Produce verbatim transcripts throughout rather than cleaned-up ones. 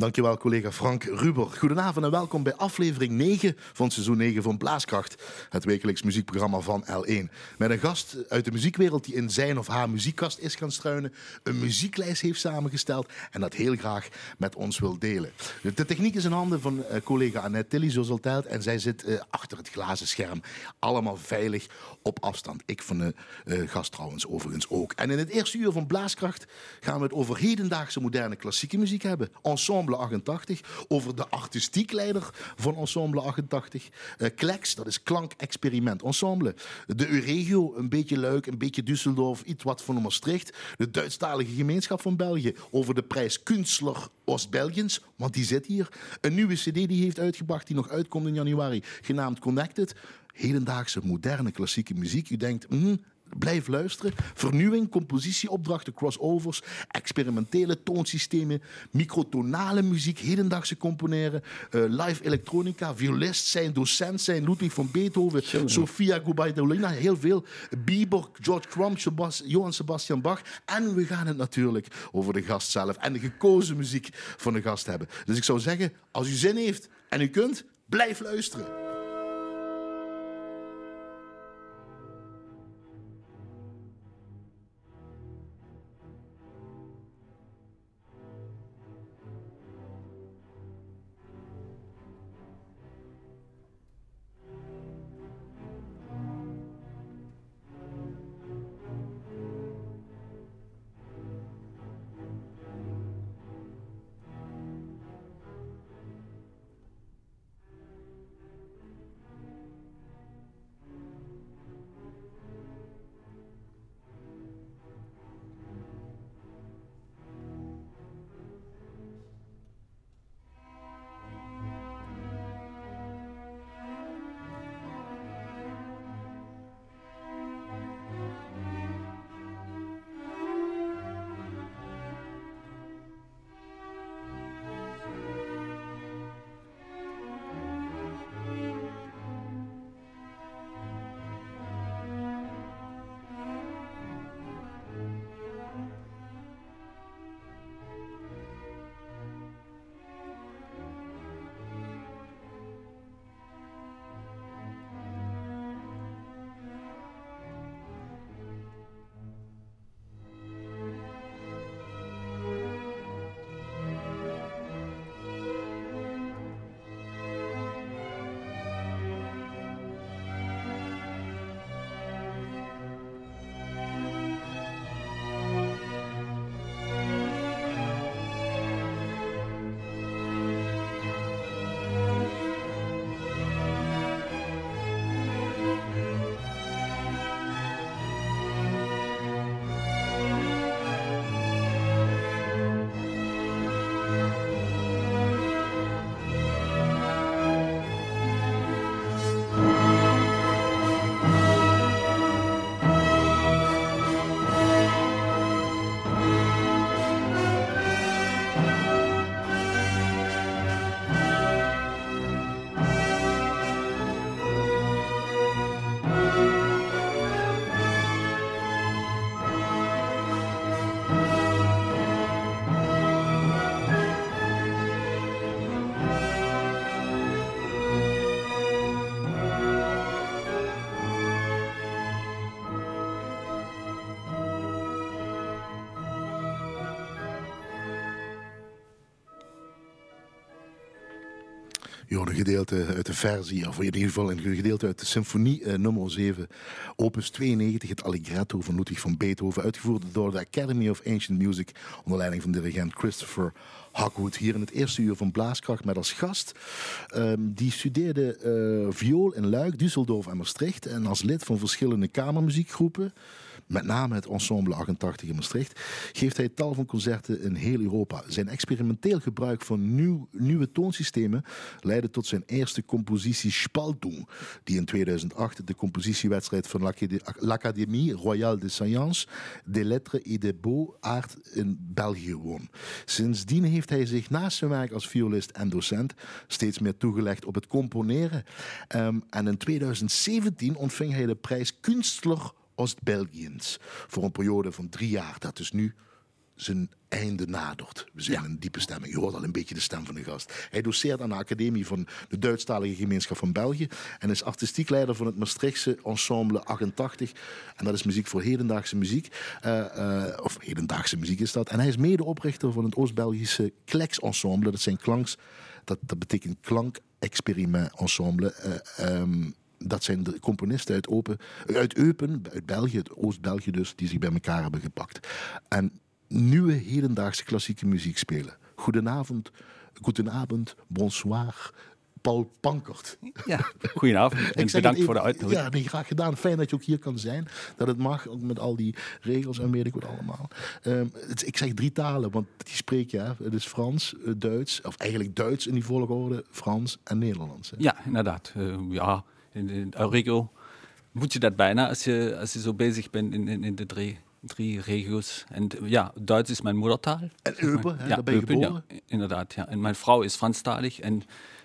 Dankjewel collega Frank Ruber. Goedenavond en welkom bij aflevering negen van seizoen negen van Blaaskracht, het wekelijks muziekprogramma van L één. Met een gast uit de muziekwereld die in zijn of haar muziekkast is gaan struinen, een muzieklijst heeft samengesteld en dat heel graag met ons wil delen. De techniek is in handen van collega Annette Tilly, zoals altijd, en zij zit achter het glazen scherm. Allemaal veilig op afstand. Ik van de gast trouwens overigens ook. En in het eerste uur van Blaaskracht gaan we het over hedendaagse moderne klassieke muziek hebben. Ensemble achtentachtig, over de artistiek leider van Ensemble achtentachtig. Uh, Kleks, dat is klankexperiment ensemble. De Euregio, een beetje Luik, een beetje Düsseldorf, iets wat van Maastricht. De Duitstalige Gemeenschap van België, over de prijs Künstler Ostbelgiens, want die zit hier. Een nieuwe cd die heeft uitgebracht, die nog uitkomt in januari, genaamd Connected. Hedendaagse moderne klassieke muziek. U denkt... Mm, blijf luisteren. Vernieuwing, compositieopdrachten, crossovers, experimentele toonsystemen, microtonale muziek, hedendaagse componeren, uh, live elektronica, violist zijn, docent zijn, Ludwig van Beethoven, Schilder. Sofia Gubaidulina, heel veel. Biber, George Crumb, Sebast- Johann Sebastian Bach. En we gaan het natuurlijk over de gast zelf en de gekozen muziek van de gast hebben. Dus ik zou zeggen, als u zin heeft en u kunt, blijf luisteren. Ja, een gedeelte uit de versie, of in ieder geval een gedeelte uit de symfonie eh, nummer zeven, opus tweeënnegentig, het Allegretto van Ludwig van Beethoven, uitgevoerd door de Academy of Ancient Music onder leiding van dirigent Christopher Hogwood. Hier in het eerste uur van Blaaskracht met als gast. Um, die studeerde uh, viool in Luik, Düsseldorf en Maastricht en als lid van verschillende kamermuziekgroepen, met name het Ensemble achtentachtig in Maastricht, geeft hij tal van concerten in heel Europa. Zijn experimenteel gebruik van nieuw, nieuwe toonsystemen leidde tot zijn eerste compositie Spaltoon, die in tweeduizend acht de compositiewedstrijd van l'Académie Royale des Sciences des Lettres et des Beaux-Arts in België won. Sindsdien heeft hij zich naast zijn werk als violist en docent steeds meer toegelegd op het componeren. Um, en in tweeduizend zeventien ontving hij de prijs Künstler Ostbelgiens voor een periode van drie jaar. Dat is nu zijn einde nadert. We zijn ja. in een diepe stemming. Je hoort al een beetje de stem van de gast. Hij doceert aan de Academie van de Duitstalige Gemeenschap van België en is artistiek leider van het Maastrichtse Ensemble achtentachtig. En dat is muziek voor hedendaagse muziek. Uh, uh, of hedendaagse muziek is dat. En hij is medeoprichter van het Oost-Belgische Kleks ensemble. Dat zijn klanks... Dat, dat betekent klankexperiment-ensemble. Uh, um, dat zijn de componisten uit, Open, uit Eupen, uit België, uit Oost-België dus, die zich bij elkaar hebben gepakt. En nieuwe hedendaagse klassieke muziek spelen. Goedenavond, goedenavond, bonsoir, Paul Pankert. Ja, goedenavond en bedankt even, voor de uitnodiging. Ja, nee, graag gedaan. Fijn dat je ook hier kan zijn. Dat het mag, ook met al die regels en weet ik wat allemaal. Um, het, ik zeg drie talen, want die spreek je. Hè. Het is Frans, Duits, of eigenlijk Duits in die volgorde, Frans en Nederlands. Hè. Ja, inderdaad. Uh, ja, in, in Euregio moet je dat bijna, als je, als je zo bezig bent in, in, in de drie... Drie regio's. En ja, Duits is mijn moedertaal. En Eupen, ja, daar ben je Eupen, geboren? Ja, inderdaad, ja. En mijn vrouw is Franstalig. En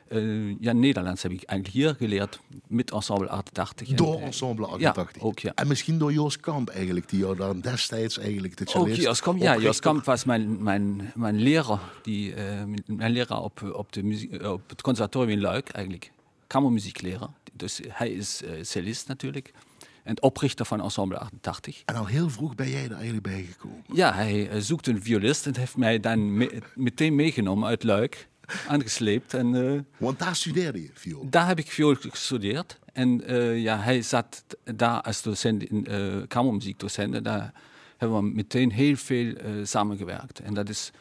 uh, ja, Nederlands heb ik eigenlijk hier geleerd met Ensemble achtentachtig. Door en, Ensemble achtentachtig? Ja, ook, ja. En misschien door Joost Kamp eigenlijk, die jou dan destijds eigenlijk de cellist... Ook Joost Kamp, ja. Joost Kamp was mijn, mijn, mijn leraar, die, uh, mijn leraar op, op, de muziek, uh, op het conservatorium in Luik eigenlijk. Kamermuziekleraar. Dus hij is uh, cellist natuurlijk. En oprichter van Ensemble achtentachtig. En al heel vroeg ben jij er eigenlijk bij gekomen? Ja, hij zoekt een violist en heeft mij dan me- meteen meegenomen uit Luik, aangesleept. En, uh, Want daar studeerde je viool? Daar heb ik viool gestudeerd. En uh, ja, hij zat daar als docent, in, uh, kamermuziekdocent. En daar hebben we meteen heel veel uh, samengewerkt. En dat is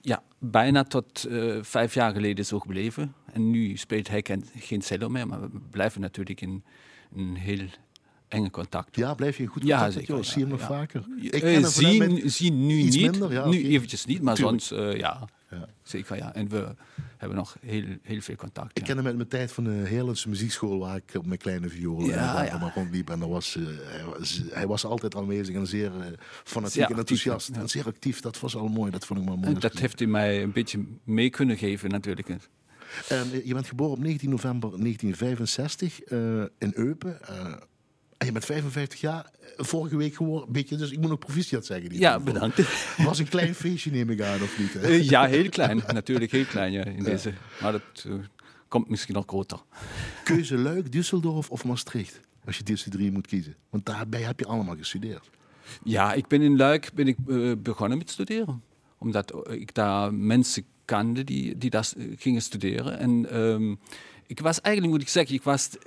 ja, bijna tot uh, vijf jaar geleden zo gebleven. En nu speelt hij geen cello meer, maar we blijven natuurlijk in een heel... enge contact. Ja, blijf je goed contact ja, met Joost? Zie je hem nog ja. vaker? Ik ken uh, zie, zie nu iets niet. Minder, ja, nu okay. eventjes niet, maar Tuurlijk. Soms uh, ja. ja. Zeker, ja. En we hebben nog heel, heel veel contact. Ik ja. ken hem uit mijn tijd van de Heerlandse muziekschool, waar ik op mijn kleine viool ja, ja. maar rondliep. En was, uh, hij, was, hij was altijd aanwezig en zeer uh, fanatiek ja, en enthousiast. Ja. En zeer actief, dat was al mooi. Dat vond ik maar mooi. En dat heeft hij mij een beetje mee kunnen geven, natuurlijk. Uh, je bent geboren op negentien november negentien vijfenzestig uh, in Eupen. Uh, En je bent vijfenvijftig jaar, vorige week geworden, beetje, dus ik moet nog proficiat zeggen. Ja, van. Bedankt. Het was een klein feestje, neem ik aan, of niet? Hè? Ja, heel klein. Natuurlijk heel klein, ja, in ja. deze. Maar dat uh, komt misschien nog groter. Keuze Luik, Düsseldorf of Maastricht? Als je deze drie moet kiezen. Want daarbij heb je allemaal gestudeerd. Ja, ik ben in Luik ben ik, uh, begonnen met studeren. Omdat ik daar mensen kende die, die daar gingen studeren. En um, ik was eigenlijk, moet ik zeggen, ik was... T-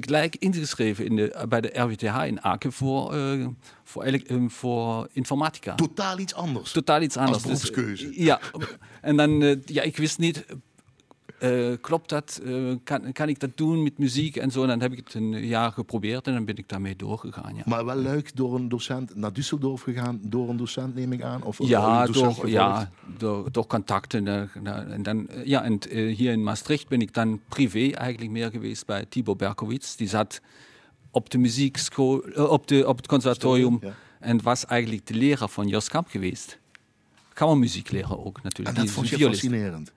gelijk ingeschreven in de, bij de R W T H in Aken voor, uh, voor, ele- uh, voor informatica. Totaal iets anders. Totaal iets anders. Als beroepskeuze. Dus, uh, ja, en dan, uh, ja, ik wist niet, uh, klopt dat, uh, kan, kan ik dat doen met muziek en zo. En dan heb ik het een jaar geprobeerd en dan ben ik daarmee doorgegaan. Ja. Maar wel leuk door een docent naar Düsseldorf gegaan, door een docent neem ik aan? Of ja, door, door, ja door, door contacten. En, dan, ja, en uh, hier in Maastricht ben ik dan privé eigenlijk meer geweest bij Thibaut Berkowitz. Die zat op de muziekschool, uh, op, de, op het conservatorium Stockhausen, ja. En was eigenlijk de leraar van Joost Kamp geweest. Kamermuziekleraar ook natuurlijk. En dat vond je fascinerend?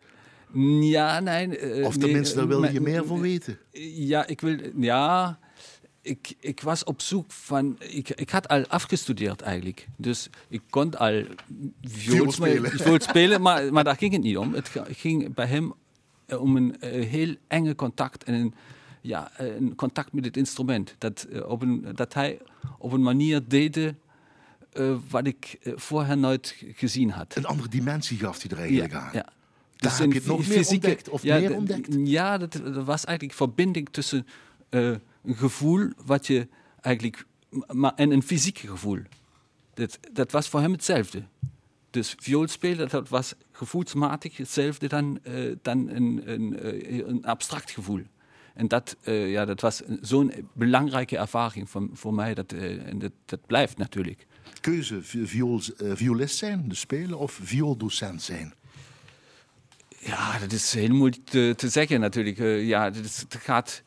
Ja, nee, uh, of tenminste, nee, daar wilde je meer van weten. Ja, ik, wil, ja ik, ik was op zoek van... Ik, ik had al afgestudeerd eigenlijk. Dus ik kon al viool spelen, viool spelen maar, maar daar ging het niet om. Het ging bij hem om een uh, heel enge contact. En een, ja, een contact met het instrument. Dat, uh, op een, dat hij op een manier deed... Uh, wat ik uh, voorher nooit gezien had. Een andere dimensie gaf hij er eigenlijk ja, aan. Ja. Daar dus heb je het nog fysieke, meer ontdekt of ja, meer ontdekt? D- ja, dat, dat was eigenlijk verbinding tussen uh, een gevoel wat je eigenlijk, maar, en een fysiek gevoel. Dat, dat was voor hem hetzelfde. Dus vioolspelen, dat was gevoelsmatig hetzelfde dan, uh, dan een, een, een abstract gevoel. En dat, uh, ja, dat was zo'n belangrijke ervaring voor, voor mij. Dat, uh, en dat, dat blijft natuurlijk. Keuze, viool, uh, violist zijn, dus spelen, of viooldocent zijn? Ja, dat is heel moeilijk te, te zeggen natuurlijk. Uh, ja, dat, is, dat gaat...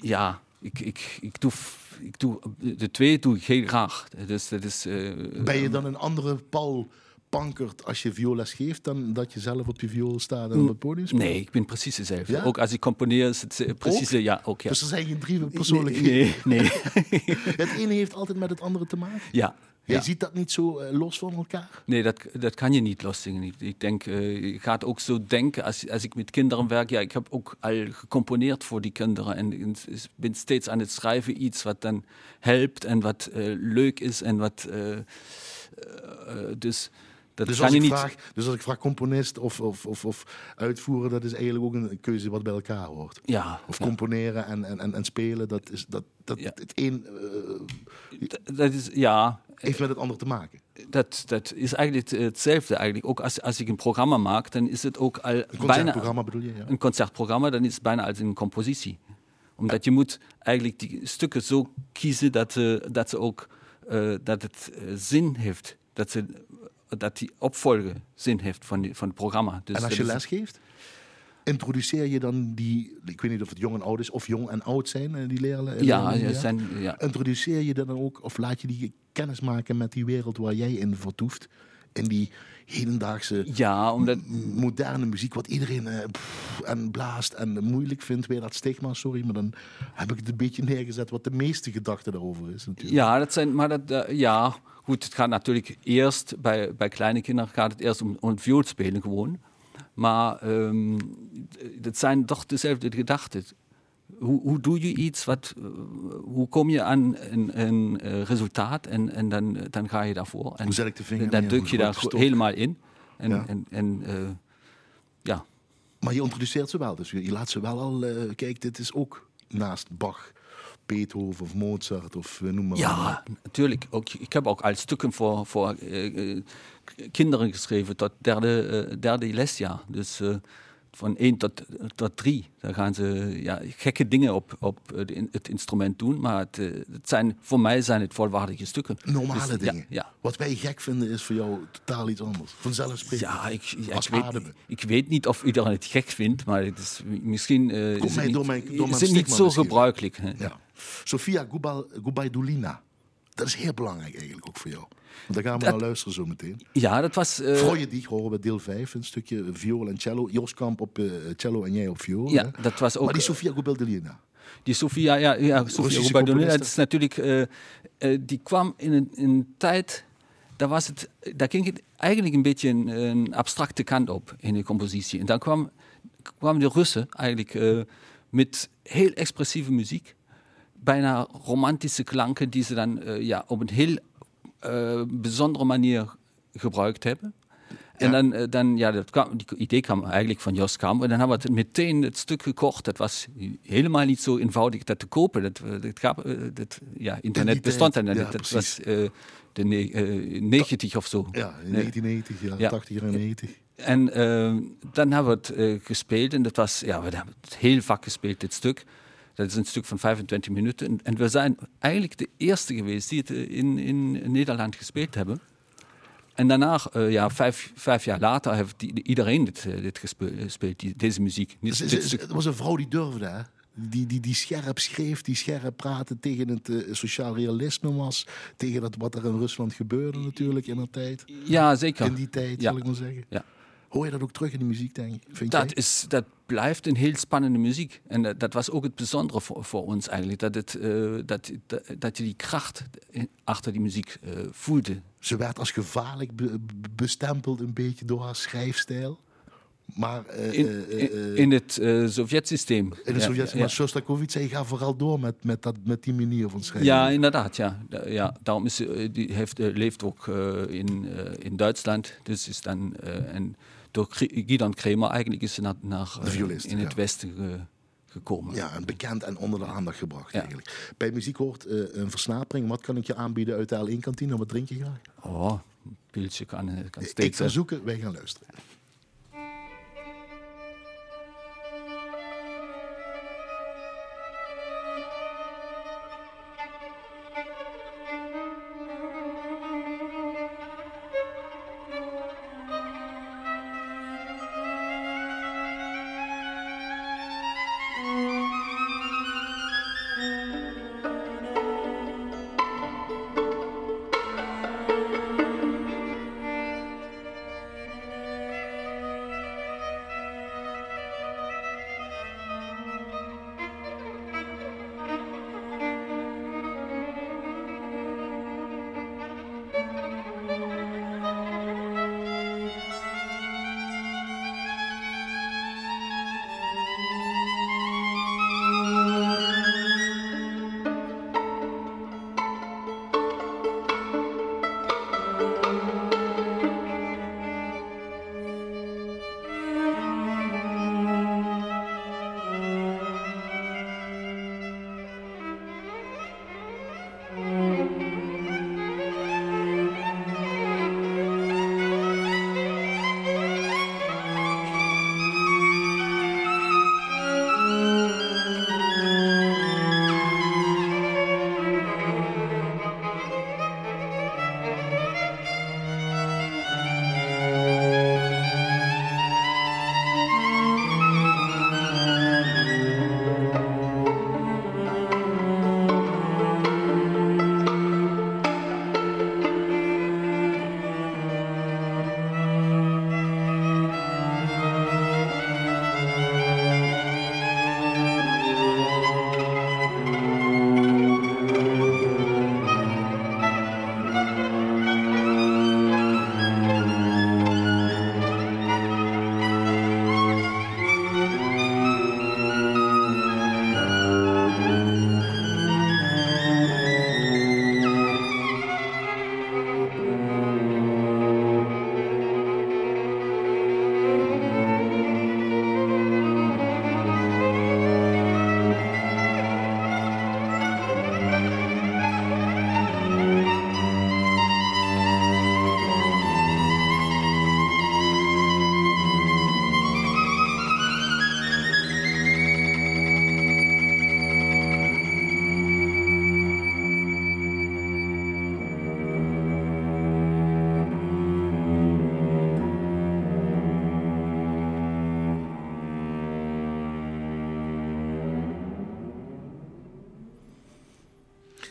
Ja, ik, ik, ik, doe, ik doe... De twee doe ik heel graag. Dus dat is... Uh, ben je dan een andere Paul Pankert als je vioolles geeft... dan dat je zelf op je viool staat en op het podium speelt? Nee, ik ben precies dezelfde. Ja? Ook als ik componeer is het precies... Ook? Ja, ook, ja. Dus er zijn geen drie persoonlijkheden? Nee, nee. nee. Het ene heeft altijd met het andere te maken? Ja, Je ja. ziet dat niet zo uh, los van elkaar? Nee, dat, dat kan je niet loszingen. Ik, ik denk, uh, je gaat ook zo denken als, als ik met kinderen werk. Ja, ik heb ook al gecomponeerd voor die kinderen. En ik ben steeds aan het schrijven iets wat dan helpt en wat uh, leuk is. En wat, uh, uh, dus dat dus kan als je niet... Vraag, dus als ik vraag componist of, of, of, of uitvoeren, dat is eigenlijk ook een keuze wat bij elkaar hoort. Ja, of ja. componeren en, en, en spelen, dat is... Dat, dat, ja. Het een... Uh, dat, dat is, ja... heeft met het ander te maken. Dat, dat is eigenlijk hetzelfde. Eigenlijk. Ook als, als ik een programma maak, dan is het ook al een concertprogramma, bedoel je? Ja. Een concertprogramma, dan is het bijna als een compositie. Omdat ja. je moet eigenlijk die stukken zo kiezen dat, ze, dat, ze ook, uh, dat het uh, zin heeft. Dat, ze, dat die opvolger zin heeft van, die, van het programma. Dus en als je les geeft? Introduceer je dan die, ik weet niet of het jong en oud is, of jong en oud zijn, die leerlingen? Ja, ja, zijn, ja. Introduceer je dat dan ook, of laat je die kennis maken met die wereld waar jij in vertoeft? In die hedendaagse, ja, omdat... m- moderne muziek, wat iedereen uh, pff, en blaast en moeilijk vindt. Weer dat stigma, sorry, maar dan heb ik het een beetje neergezet wat de meeste gedachte daarover is natuurlijk. Ja, dat zijn, maar dat, uh, ja, goed, het gaat natuurlijk eerst, bij, bij kleine kinderen gaat het eerst om, om vioolspelen gewoon. Maar um, dat zijn toch dezelfde gedachten. Hoe, hoe doe je iets? Wat, hoe kom je aan een, een resultaat? En, en dan, dan ga je daarvoor. En hoe zet ik de vinger? Dan druk je daar stok. helemaal in. En, ja. En, en, uh, ja. Maar je introduceert ze wel. Dus je laat ze wel al... Uh, kijk, dit is ook naast Bach, Beethoven of Mozart of uh, noem maar ja, maar. Natuurlijk. Ook, ik heb ook al stukken voor, voor uh, kinderen geschreven tot derde, uh, derde lesjaar. Dus uh, van één tot, tot drie. Daar gaan ze ja, gekke dingen op, op de, het instrument doen. Maar het, het zijn, voor mij zijn het volwaardige stukken. Normale dus, dingen. Ja, ja. Wat wij gek vinden is voor jou totaal iets anders. Vanzelfsprekend. Ja, ik, ja, Als ik, weet, ik weet niet of iedereen het gek vindt. Maar het is misschien... Uh, Komt is mij het door mijn, door mijn is het niet zo misschien. gebruikelijk. Hè? Ja. Sofia Gubaidulina. Dat is heel belangrijk eigenlijk ook voor jou. Want daar gaan we dat, naar luisteren zo meteen. Ja, dat was... Uh, Vroeger die horen we deel vijf, een stukje viool en cello. Joost Kamp op uh, cello en jij op viool. Ja, hè? Dat was ook... Maar die Sofia Gubaidulina. Die Sofia, ja, ja Sofia Gubaidulina, dat is natuurlijk... Uh, uh, die kwam in een, in een tijd... Daar, was het, daar ging het eigenlijk een beetje een, een abstracte kant op in de compositie. En dan kwamen kwam de Russen eigenlijk uh, met heel expressieve muziek. Bijna romantische klanken die ze dan uh, ja, op een heel uh, bijzondere manier gebruikt hebben. Ja. En dan, uh, dan ja, dat kwam, die idee kwam eigenlijk van Joost Kamp. En dan hebben we het meteen het stuk gekocht. Dat was helemaal niet zo eenvoudig dat te kopen. Dat, dat gab, dat, ja, internet in bestond dan. Ja, dat precies. was uh, de ne- uh, negentig of zo. Ja, in negentien negentig, ja, ja. tachtig en negentig. En uh, dan hebben we het uh, gespeeld. En dat was, ja, we hebben het heel vaak gespeeld, dit stuk. Dat is een stuk van vijfentwintig minuten. En we zijn eigenlijk de eerste geweest die het in, in Nederland gespeeld hebben. En daarna, uh, ja, vijf, vijf jaar later, heeft die, iedereen dit, dit gespeeld, die, deze muziek. Dit, dus, dit het, het was een vrouw die durfde, hè? Die, die, die scherp schreef, die scherp praatte tegen het uh, sociaal realisme was. Tegen dat, wat er in Rusland gebeurde natuurlijk in haar tijd. Ja, zeker. In die tijd, ja. zal ik maar zeggen. Ja. Hoor je dat ook terug in de muziek, denk ik? Vind dat, is, dat blijft een heel spannende muziek. En dat, dat was ook het bijzondere voor, voor ons eigenlijk. Dat, het, uh, dat, dat, dat je die kracht achter die muziek uh, voelde. Ze werd als gevaarlijk be, bestempeld een beetje door haar schrijfstijl. Maar, uh, in, in, in het uh, Sovjet-systeem. In het ja, Sovjet-systeem. Ja. Maar Sjostakovitsj, hij gaat vooral door met, met, dat, met die manier van schrijven. Ja, inderdaad. Ja. Da, ja. Daarom is, die heeft, leeft ook uh, in, uh, in Duitsland. Dus is dan... Uh, en, Door Gidon Kremer eigenlijk is ze naar, naar violist, in het ja. Westen uh, gekomen. Ja, en bekend en onder de aandacht gebracht ja. eigenlijk. Bij muziek hoort uh, een versnapering. Wat kan ik je aanbieden uit de L één kantine? Wat drink je graag? Oh, een pilsje kan, kan steeds. Ik ga zoeken, wij gaan luisteren.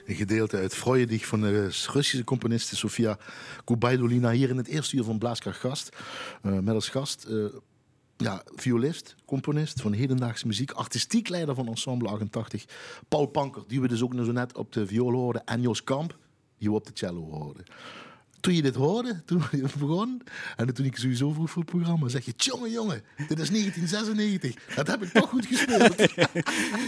een gedeelte uit Freudig van de Russische componiste Sofia Gubaidulina, hier in het eerste uur van Blaaskracht gast. Uh, met als gast uh, ja, violist, componist van hedendaagse muziek, artistiek leider van Ensemble achtentachtig, Paul Pankert, die we dus ook nog zo net op de viool hoorden, en Joost Kamp, die we op de cello hoorden. Toen je dit hoorde, toen je begon, en toen ik sowieso vroeg voor het programma, zeg je, tjonge jongen, dit is negentien zesennegentig. Dat heb ik toch goed gespeeld.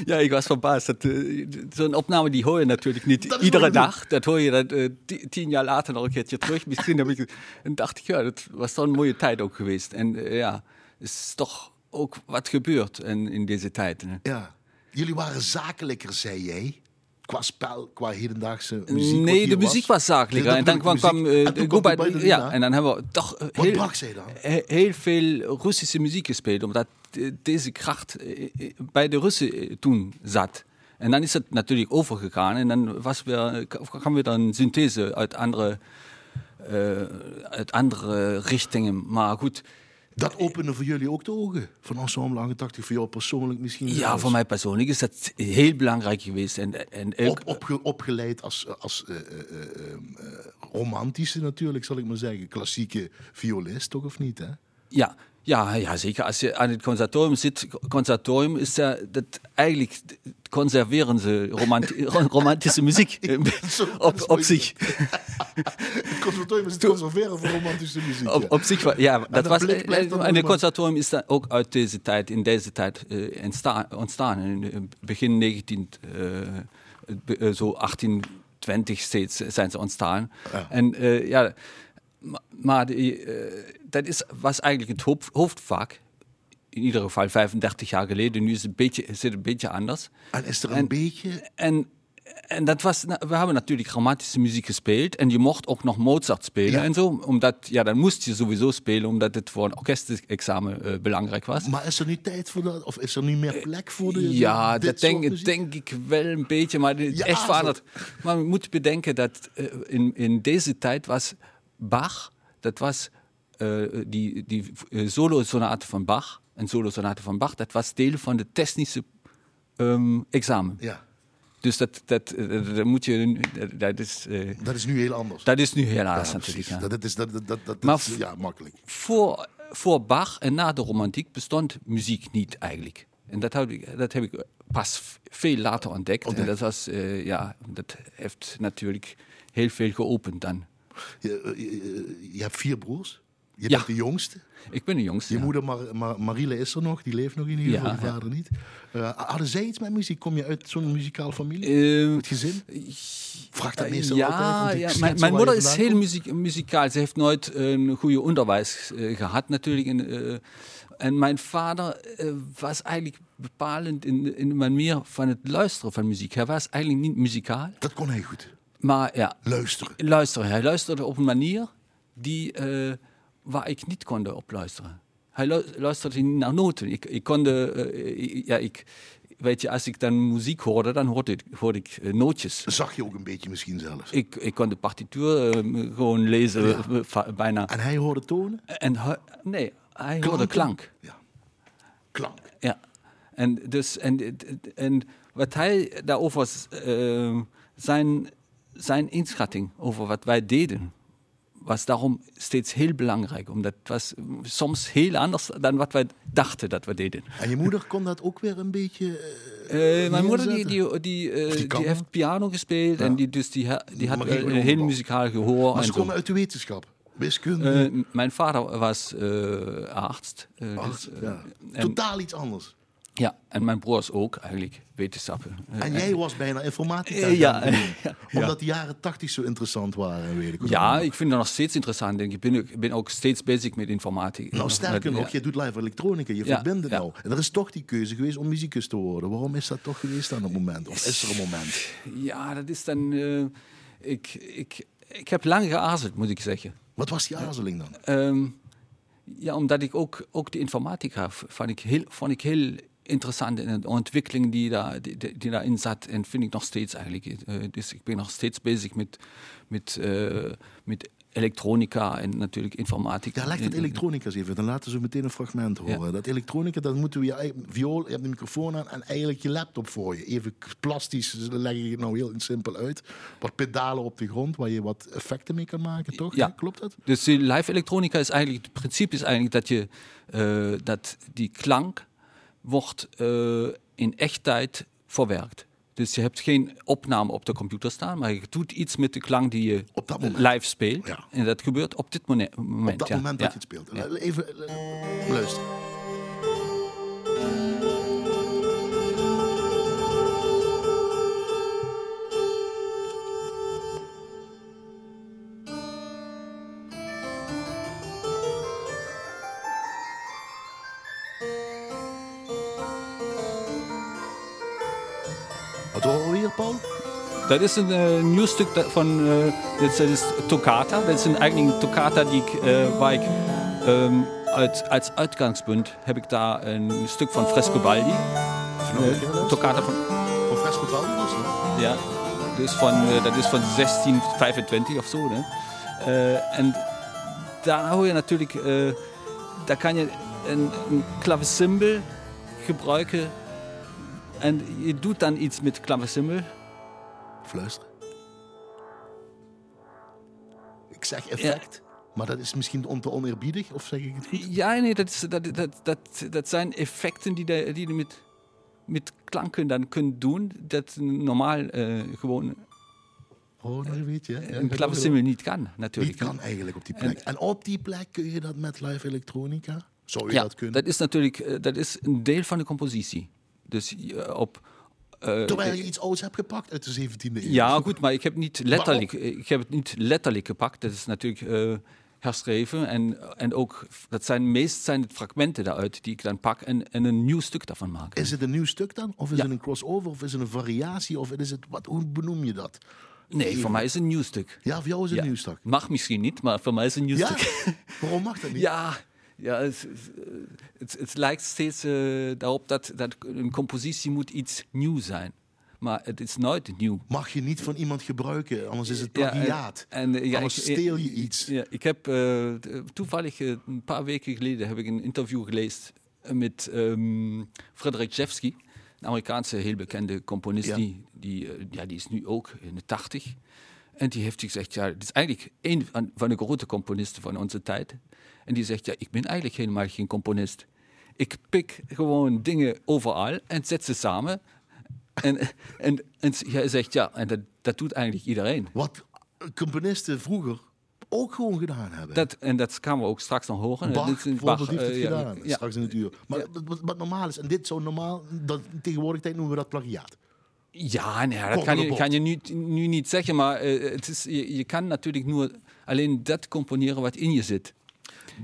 Ja, ik was verbaasd. Dat, uh, zo'n opname die hoor je natuurlijk niet iedere dag. Dat hoor je dat, uh, tien jaar later nog een keertje terug. Misschien heb ik... En dacht ik, ja, dat was zo'n mooie tijd ook geweest. En uh, ja, is toch ook wat gebeurd in, in deze tijd. Hè? Ja, jullie waren zakelijker, zei jij. Qua spel, qua hedendaagse muziek? Nee, de muziek was, was zakelijker. En dan kwam, kwam uh, Gubaidulina. Ja, en dan hebben we toch heel, dan? He, heel veel Russische muziek gespeeld. Omdat deze kracht bij de Russen toen zat. En dan is het natuurlijk overgegaan. En dan was weer, kwam weer een synthese uit andere, uh, uit andere richtingen. Maar goed... Dat opende voor jullie ook de ogen van Ensemble achtentachtig, voor jou persoonlijk misschien? Ja, zelfs. Voor mij persoonlijk is dat heel belangrijk geweest. En, en elk... Op, opge, opgeleid als, als uh, uh, uh, romantische natuurlijk, zal ik maar zeggen, klassieke violist, toch of niet? Hè? Ja, ja, ja, zeker. Als je aan het conservatorium zit, conservatorium is ja, dat eigenlijk conserveren ze romanti- romantische muziek op, op zich. Het conservatorium is het conserveren van romantische muziek. Ja. Op, op zich, ja. Dat en was, en het conservatorium is dan ook uit deze tijd, in deze tijd uh, ontstaan, ontstaan. In begin negentien, uh, zo achttien twintig steeds zijn ze ontstaan. Ja. En uh, ja... Maar die, uh, dat is, was eigenlijk het hoofd, hoofdvak. In ieder geval vijfendertig jaar geleden. Nu is het een beetje, is het een beetje anders. En is er een en, beetje... En, en dat was... We hebben natuurlijk romantische muziek gespeeld. En je mocht ook nog Mozart spelen, ja, en zo. Omdat, ja, dan moest je sowieso spelen. Omdat het voor een orkestexamen uh, belangrijk was. Maar is er nu tijd voor dat? Of is er nu meer plek voor de? Ja, dat denk, denk ik wel een beetje. Maar het is ja, echt veranderd. Maar je moet bedenken dat uh, in, in deze tijd was... Bach, dat was uh, die, die uh, solosonate van Bach. En solosonate van Bach, dat was deel van de technische um, examen. Ja. Dus dat, dat, uh, dat moet je... Dat, dat, is, uh, dat is nu heel anders. Dat is nu heel anders, ja, natuurlijk. Ja. Dat is, dat, dat, dat, dat maar is ja, makkelijk. Voor, voor Bach en na de romantiek bestond muziek niet eigenlijk. En dat heb ik, dat heb ik pas veel later ontdekt. ontdekt. En dat, was, uh, ja, dat heeft natuurlijk heel veel geopend dan. Je, je, je hebt vier broers. Je bent ja. de jongste. Ik ben de jongste. Je ja. moeder Mar- Mar- Marile is er nog, die leeft nog in ieder geval, ja, je vader ja. niet. Uh, hadden zij iets met muziek? Kom je uit zo'n muzikaal familie? Uh, het gezin? Vraag dat meestal uh, ja, altijd. Ja, mijn mijn moeder is heel muziek, muzikaal. Ze heeft nooit een uh, goede onderwijs uh, gehad natuurlijk. En, uh, en mijn vader uh, was eigenlijk bepalend in, in mijn meer van het luisteren van muziek. Hij was eigenlijk niet muzikaal. Dat kon hij goed. Maar ja, luisteren. luisteren. Hij luisterde op een manier die, uh, waar ik niet kon op luisteren. Hij lu- luisterde niet naar noten. Ik, ik kon, uh, ja, ik, weet je, als ik dan muziek hoorde, dan hoorde ik, hoorde ik uh, nootjes. Zag je ook een beetje misschien zelfs? Ik, ik kon de partituur uh, gewoon lezen, ja. uh, va- bijna. En hij hoorde tonen? En hij, nee, hij Klanken? hoorde klank. Ja. Klank. Ja. En, dus, en, en wat hij daarover uh, zijn... Zijn inschatting over wat wij deden was daarom steeds heel belangrijk. Omdat het was soms heel anders dan wat wij dachten dat we deden. En je moeder kon dat ook weer een beetje... Uh, uh, mijn moeder die, die, die, uh, die, die heeft piano gespeeld. Ja. En die, dus die, die had uh, een heel muzikaal gehoor. Maar ze kwam uit de wetenschap. Wiskunde. Uh, mijn vader was uh, arts. Uh, arts dus, uh, ja. en, Totaal iets anders. Ja, en mijn broers ook eigenlijk, wetenschappen. En jij was bijna informatica. Ja, ja, ja. Omdat de jaren tachtig zo interessant waren, weet ik. Ja, ik vind dat nog steeds interessant, denk ik. Ik ben ook steeds bezig met informatica. Nou, sterker nog, ja. je doet live elektronica, je ja, verbindt het ja. nou. En er is toch die keuze geweest om muzikus te worden. Waarom is dat toch geweest aan het moment? Of is er een moment? Ja, dat is dan... Uh, ik, ik, ik heb lang geaarzeld, moet ik zeggen. Wat was die aarzeling dan? Uh, um, ja, omdat ik ook, ook de informatica vond ik heel... Vond ik heel interessante ontwikkeling die, daar, die, die daarin zat en vind ik nog steeds eigenlijk. Uh, dus ik ben nog steeds bezig met, met, uh, met elektronica en natuurlijk informatica. Daar lijkt het elektronica's even. Dan laten ze meteen een fragment horen. Ja. Dat elektronica, dat moeten we je viool, je hebt de microfoon aan en eigenlijk je laptop voor je. Even plastisch leg ik het nou heel simpel uit. Wat pedalen op de grond waar je wat effecten mee kan maken, toch? Ja. Klopt dat? Dus die live elektronica is eigenlijk, het principe is eigenlijk dat je uh, dat die klank wordt uh, in echttijd verwerkt. Dus je hebt geen opname op de computer staan, maar je doet iets met de klank die je op dat live speelt. Ja. En dat gebeurt op dit moment. Op dat ja. moment dat ja. je het speelt. Ja. Even luisteren. Dat is een uh, nieuw stuk van uh, dat is Toccata. Dat is een eigen Toccata die ik, uh, waar ik um, uit, als uitgangspunt heb ik daar een stuk van Frescobaldi. Uh, Toccata van, van Frescobaldi was dat? Ja, dus van, uh, dat is van zestien vijfentwintig of zo. Hè? Uh, en daar hou je natuurlijk, uh, daar kan je een, een clavicimbal gebruiken en je doet dan iets met clavicimbal. Fluisteren. Ik zeg effect, ja. maar dat is misschien te oneerbiedig, of zeg ik het goed? Ja, nee, dat, is, dat, dat, dat, dat zijn effecten die je die met, met klanken dan kunt doen, dat normaal uh, gewoon oh, dat weet je, ja. een clavicimbal niet kan, natuurlijk. Niet kan eigenlijk op die plek. En, en op die plek kun je dat met live elektronica? Zou je ja, dat kunnen? Dat is natuurlijk dat is een deel van de compositie. Dus uh, op... Uh, Terwijl je iets ouds hebt gepakt uit de zeventiende eeuw. Ja, goed, maar ik heb, niet letterlijk, ik heb het niet letterlijk gepakt. Dat is natuurlijk uh, herschreven. En, en ook, dat zijn meest zijn het fragmenten daaruit die ik dan pak en, en een nieuw stuk daarvan maak. Is het een nieuw stuk dan? Of is ja. het een crossover? Of is het een variatie? Of is het, wat, hoe benoem je dat? Nee, Even. voor mij is het een nieuw stuk. Ja, voor jou is het ja. een nieuw stuk. Mag misschien niet, maar voor mij is het een nieuw ja? stuk. Waarom mag dat niet? Ja... Ja, het, het, het lijkt steeds uh, daarop dat, dat een compositie moet iets nieuw zijn. Maar het is nooit nieuw. Mag je niet van iemand gebruiken, anders is het plagiaat. Ja, en, en, ja, anders ik, steel je iets. Ja, ik heb uh, toevallig uh, een paar weken geleden heb ik een interview gelezen met um, Frederik Chevsky, een Amerikaanse heel bekende componist. Ja. Die, die, uh, ja, die is nu ook in de tachtig. En die heeft gezegd, ja, dat is eigenlijk een van de grote componisten van onze tijd. En die zegt, ja, ik ben eigenlijk helemaal geen componist. Ik pik gewoon dingen overal en zet ze samen. En, en, en hij zegt, ja, en dat, dat doet eigenlijk iedereen. Wat componisten vroeger ook gewoon gedaan hebben. Dat, en dat gaan we ook straks nog horen. Bach, dit is Bach heeft het uh, gedaan, ja, straks in het uur. Maar ja. wat, wat normaal is, en dit zo normaal, dat, tegenwoordig noemen we dat plagiaat. Ja, nee, dat kan je, kan je nu, nu niet zeggen, maar uh, het is, je, je kan natuurlijk nur alleen dat componeren wat in je zit.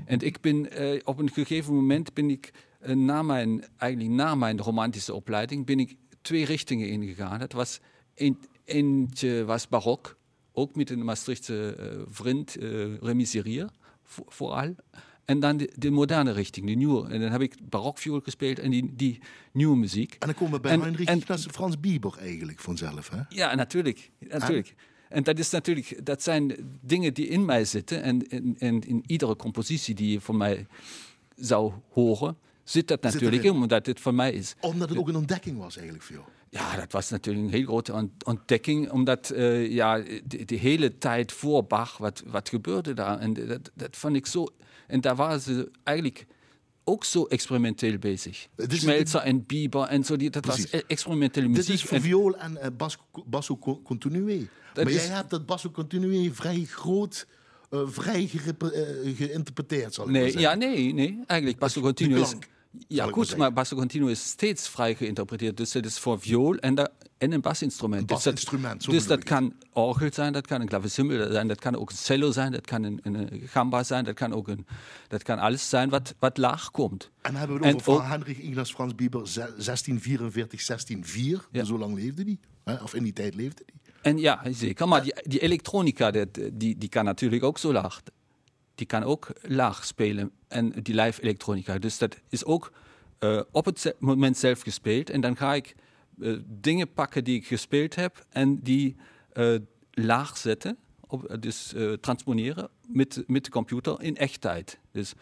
En ik ben uh, op een gegeven moment ben ik uh, na mijn eigenlijk na mijn romantische opleiding ben ik twee richtingen ingegaan. Dat was een, eentje was barok, ook met een Maastrichtse uh, vriend uh, Rémy Syrier vo- vooral. En dan de, de moderne richting, de nieuwe. En dan heb ik barokviool gespeeld en die, die nieuwe muziek. En dan komen we bij en, Heinrich Ignaz Franz Biber eigenlijk vanzelf, hè? Ja, natuurlijk, natuurlijk. En, en dat is natuurlijk, dat zijn dingen die in mij zitten. En, en, en in iedere compositie die je van mij zou horen, zit dat natuurlijk zit in, omdat het van mij is. Omdat het ook een ontdekking was eigenlijk voor jou. Ja, dat was natuurlijk een heel grote ontdekking. Omdat uh, ja, de, de hele tijd voor Bach, wat, wat gebeurde daar? En dat, dat vond ik zo... En daar waren ze eigenlijk ook zo experimenteel bezig. Schmelzer en Bieber en zo, dat precies. was experimentele muziek. Dit is voor viool en uh, bas, basso continué. Dat maar is... jij hebt dat basso continué vrij groot, uh, vrij gerep- uh, geïnterpreteerd, zal ik nee, maar zeggen. Ja, nee, nee. Eigenlijk basso continué is... Ja, goed, maar, maar basso continuo is steeds vrij geïnterpreteerd. Dus het is voor viool en, da- en een basinstrument. Een basinstrument, dus dat, dus dat kan orgel zijn, dat kan een clavicimbal zijn, dat kan ook een cello zijn, dat kan een, een gamba zijn, dat kan, ook een, dat kan alles zijn wat, wat laag komt. En hebben we het over ook, Heinrich Ignaz Franz Biber, zestien vierenveertig, zestien vier, ja. zo lang leefde die, hè? Of in die tijd leefde die. En ja, zeker, maar die, die elektronica, die, die kan natuurlijk ook zo laag. Die kan ook laag spelen en die live elektronica. Dus dat is ook uh, op het moment zelf gespeeld. En dan ga ik uh, dingen pakken die ik gespeeld heb en die uh, laag zetten, op, dus uh, transponeren met, met de computer in echttijd. Dus,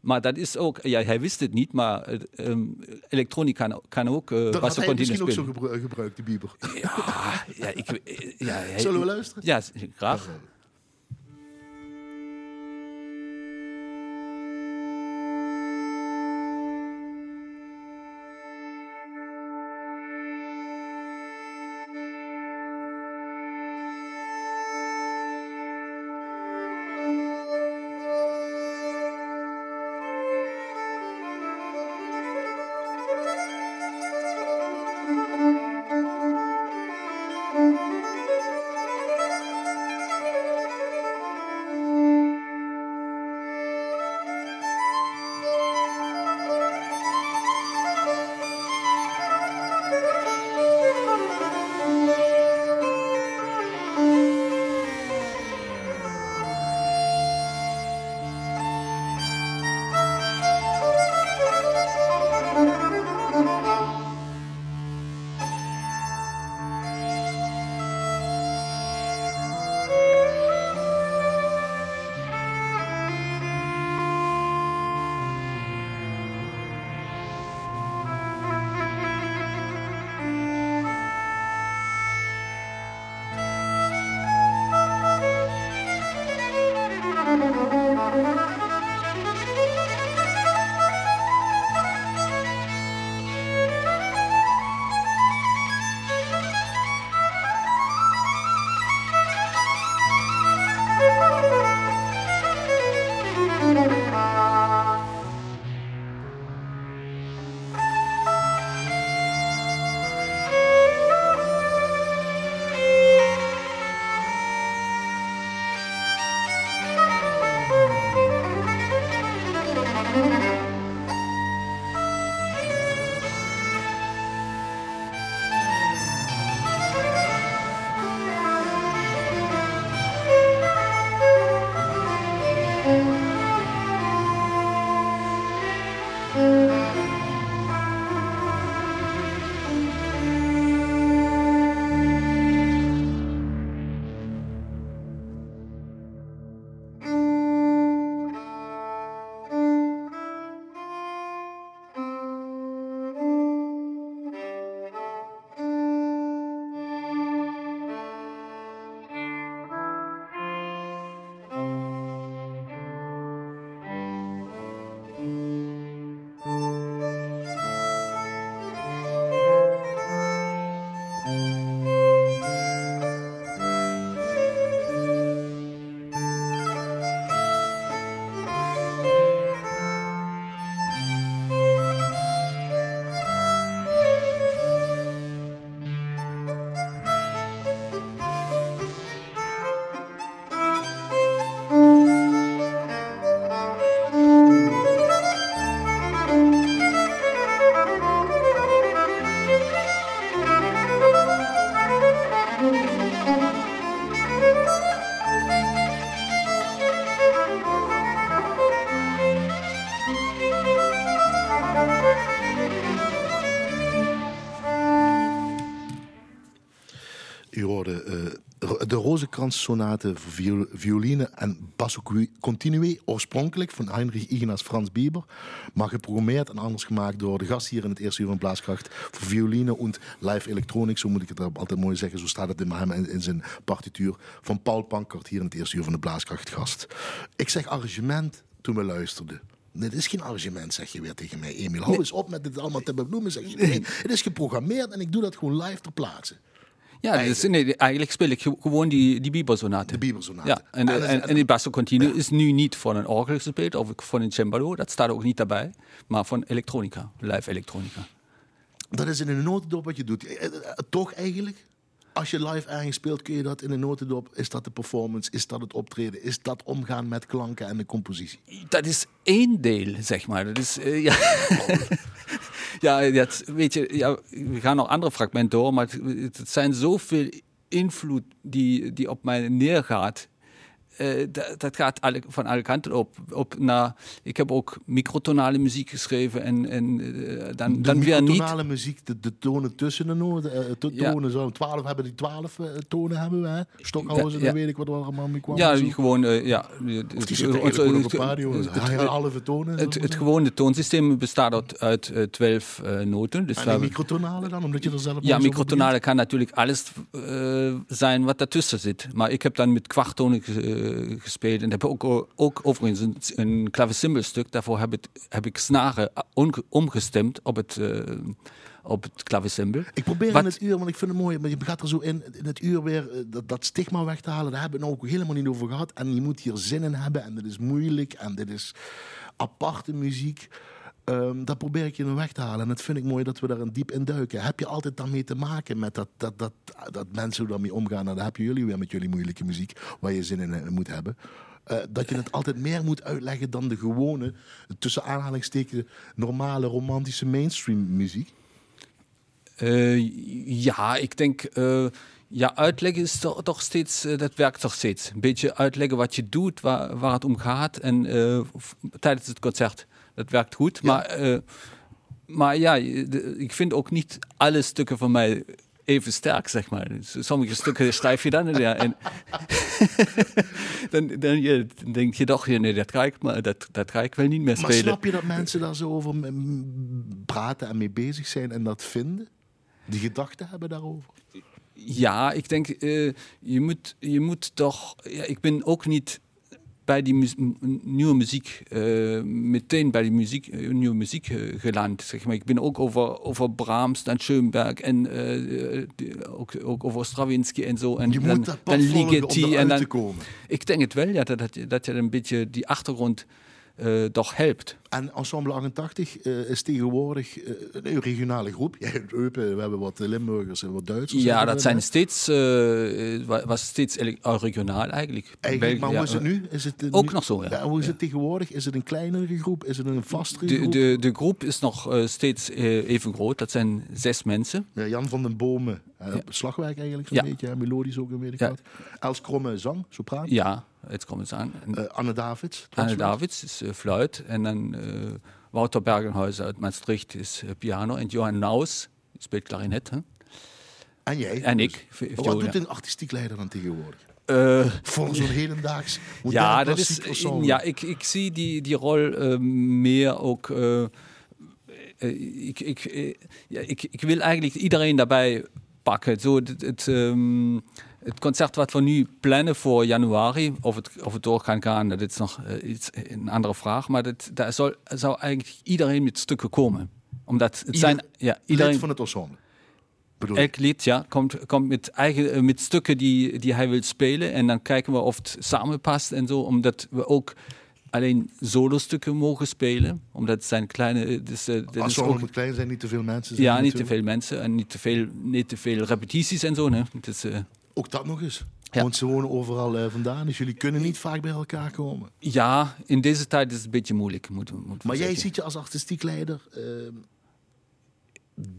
maar dat is ook... Ja, hij wist het niet, maar um, elektronica kan, kan ook... Uh, dat had hij misschien spelen. Ook zo gebru- gebruikt, de Bieber. Ja, ja, ik, ja, hij, zullen we luisteren? Ja, graag. Rozenkrantssonate voor violine en basso continue, oorspronkelijk van Heinrich Ignaz Franz Biber, maar geprogrammeerd en anders gemaakt door de gast hier in het eerste uur van Blaaskracht voor violine en live electronics, zo moet ik het altijd mooi zeggen, zo staat het in hem in zijn partituur van Paul Pankert hier in het eerste uur van de Blaaskracht gast. Ik zeg arrangement toen we luisterden. Nee, dit is geen arrangement, zeg je weer tegen mij, Emil. Hou nee. eens op met dit allemaal te bebloemen, zeg je. Nee, het is geprogrammeerd en ik doe dat gewoon live ter plaatse. Ja, eigenlijk. Dus, nee, eigenlijk speel ik gewoon die, die Bibersonate. De Bibersonate. Ja, en, en, en, en die basso continu ja. is nu niet van een orgel gespeeld of van een cembalo, dat staat ook niet daarbij, maar van elektronica, live elektronica. Dat is in een notendop wat je doet. Toch eigenlijk? Als je live ergens speelt, kun je dat in een notendop. Is dat de performance? Is dat het optreden? Is dat omgaan met klanken en de compositie? Dat is één deel, zeg maar. Dat is... Uh, ja. Oh. Ja, dat, weet je, ja, we gaan nog andere fragmenten door, maar het, het zijn zoveel invloed die, die op mij neergaat. uh, dat, dat gaat alle, van alle kanten op. op naar, ik heb ook microtonale muziek geschreven en, en uh, dan, dan weer niet. Microtonale muziek, de, de tonen tussen de noten, de tonen ja. Zo, twaalf hebben die twaalf uh, tonen hebben we, hè? Stockhausen, ja. Dan weet ik wat we allemaal mee kwamen. Ja, gewoon, uh, ja. Het is eigenlijk halve tonen. Het, het gewone toonsysteem bestaat uit, uit uh, twaalf uh, noten. Dus en die microtonale dan, omdat je er zelf... Ja, microtonale kan natuurlijk alles uh, zijn wat daartussen zit. Maar ik heb dan met kwarttonen uh, gespeeld en heb ook, ook overigens een, een klavecimbelstuk. Daarvoor heb, het, heb ik snaren onge- omgestemd op het... Uh, op het klavecimbel. Ik probeer Wat? in het uur, want ik vind het mooi, maar je gaat er zo in, in het uur weer dat, dat stigma weg te halen. Daar hebben we het ook helemaal niet over gehad. En je moet hier zin in hebben en dit is moeilijk en dit is aparte muziek. Um, dat probeer ik je nog weg te halen. En dat vind ik mooi dat we daar een diep in duiken. Heb je altijd daarmee te maken met dat, dat, dat, dat mensen daarmee omgaan? En dan heb je jullie weer met jullie moeilijke muziek waar je zin in moet hebben. Uh, dat je het altijd meer moet uitleggen dan de gewone, tussen aanhalingstekens, normale romantische mainstream muziek. Uh, ja, ik denk, uh, ja, uitleggen is toch, toch steeds, uh, dat werkt toch steeds. Een beetje uitleggen wat je doet, waar, waar het om gaat en uh, f- tijdens het concert. Dat werkt goed, ja. Maar, uh, maar ja, de, ik vind ook niet alle stukken van mij even sterk, zeg maar. Sommige stukken schrijf je dan, ja, en dan, dan, ja, dan denk je toch, nee, dat ga ik, maar dat, dat ga ik wel niet meer spelen. Maar snap je dat mensen daar zo over praten en mee bezig zijn en dat vinden? Die gedachten hebben daarover? Ja, ik denk, uh, je, moet, je moet toch... Ja, ik ben ook niet bij die mu- nieuwe muziek... Uh, meteen bij die muziek, uh, nieuwe muziek uh, geland. Zeg maar. Ik ben ook over, over Brahms en Schoenberg... en uh, die, ook, ook over Stravinsky en zo. En je dan, moet dat pas dan Ligeti, om eruit te komen. Ik denk het wel, ja, dat, dat, dat je een beetje die achtergrond... Uh, toch helpt. En Ensemble achtentachtig uh, is tegenwoordig uh, een regionale groep. Ja, in Eupen, we hebben wat Limburgers en wat Duitsers. Ja, dat zijn steeds, uh, was steeds regionaal eigenlijk. eigenlijk België, maar hoe ja, is het nu? Is het uh, ook nu? Nog zo, ja. Ja, hoe is ja. het tegenwoordig? Is het een kleinere groep? Is het een vastere de, groep? De, de groep is nog uh, steeds uh, even groot. Dat zijn zes mensen. Ja, Jan van den Bomen, uh, ja. slagwerk eigenlijk zo'n ja. beetje. Hè? Melodisch ook een beetje gehad. Ja. Els Kromme, zang, sopraan. Ja. Het komt aan. Uh, Anne Davids. Anne Davids is uh, fluit. En dan uh, Wouter Bergenhuizen uit Maastricht is uh, piano. En Johan Naus speelt klarinet. Hè? En jij? En dus. ik. Wat viola. Doet een artistiek leider dan tegenwoordig? Uh, Voor zo'n hedendaags ja, dat is, persoon. Ja, ik, ik zie die, die rol uh, meer ook... Uh, uh, ik, ik, uh, ja, ik, ik wil eigenlijk iedereen daarbij pakken. Zo, het... het um, Het concert wat we nu plannen voor januari, of het, of het door kan gaan, dat is nog uh, iets, een andere vraag. Maar dat, daar zou, zou eigenlijk iedereen met stukken komen. Omdat het Ieder, zijn, ja, iedereen, lid van het ensemble? Elk lid ja, komt, komt met, eigen, met stukken die, die hij wil spelen. En dan kijken we of het samenpast en zo. Omdat we ook alleen solostukken mogen spelen. Omdat het zijn kleine... Dus, uh, dat is ook moet klein zijn, niet te veel mensen. Zijn ja, natuurlijk. Niet te veel mensen en niet te veel, niet te veel repetities en zo. Hè. Dus, uh, ook dat nog eens. Ja. Want ze wonen overal uh, vandaan, dus jullie kunnen niet vaak bij elkaar komen. Ja, in deze tijd is het een beetje moeilijk. Moet, moet maar jij ziet je als artistiek leider... Uh,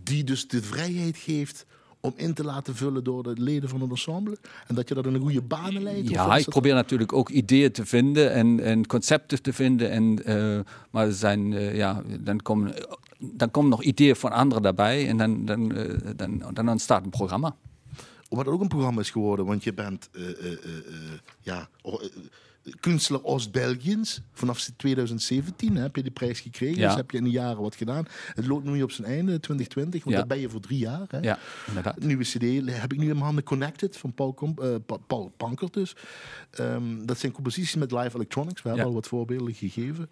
die dus de vrijheid geeft om in te laten vullen door de leden van het ensemble? En dat je dat in een goede banen leidt? Ja, ik probeer dan? natuurlijk ook ideeën te vinden en, en concepten te vinden. En, uh, maar zijn, uh, ja, dan komen, dan komen nog ideeën van anderen daarbij en dan, dan, uh, dan, dan ontstaat een programma. Wat ook een programma is geworden, want je bent uh, uh, uh, ja, uh, Künstler Ostbelgiens. Vanaf twintig zeventien hè, heb je de prijs gekregen, ja. Dus heb je in de jaren wat gedaan. Het loopt nu op zijn einde, twintig twintig, want ja. daar ben je voor drie jaar. Hè. Ja, nieuwe cd heb ik nu in mijn handen, Connected, van Paul, Com- uh, Paul Pankert dus. Um, dat zijn composities met live electronics, we hebben ja. al wat voorbeelden gegeven.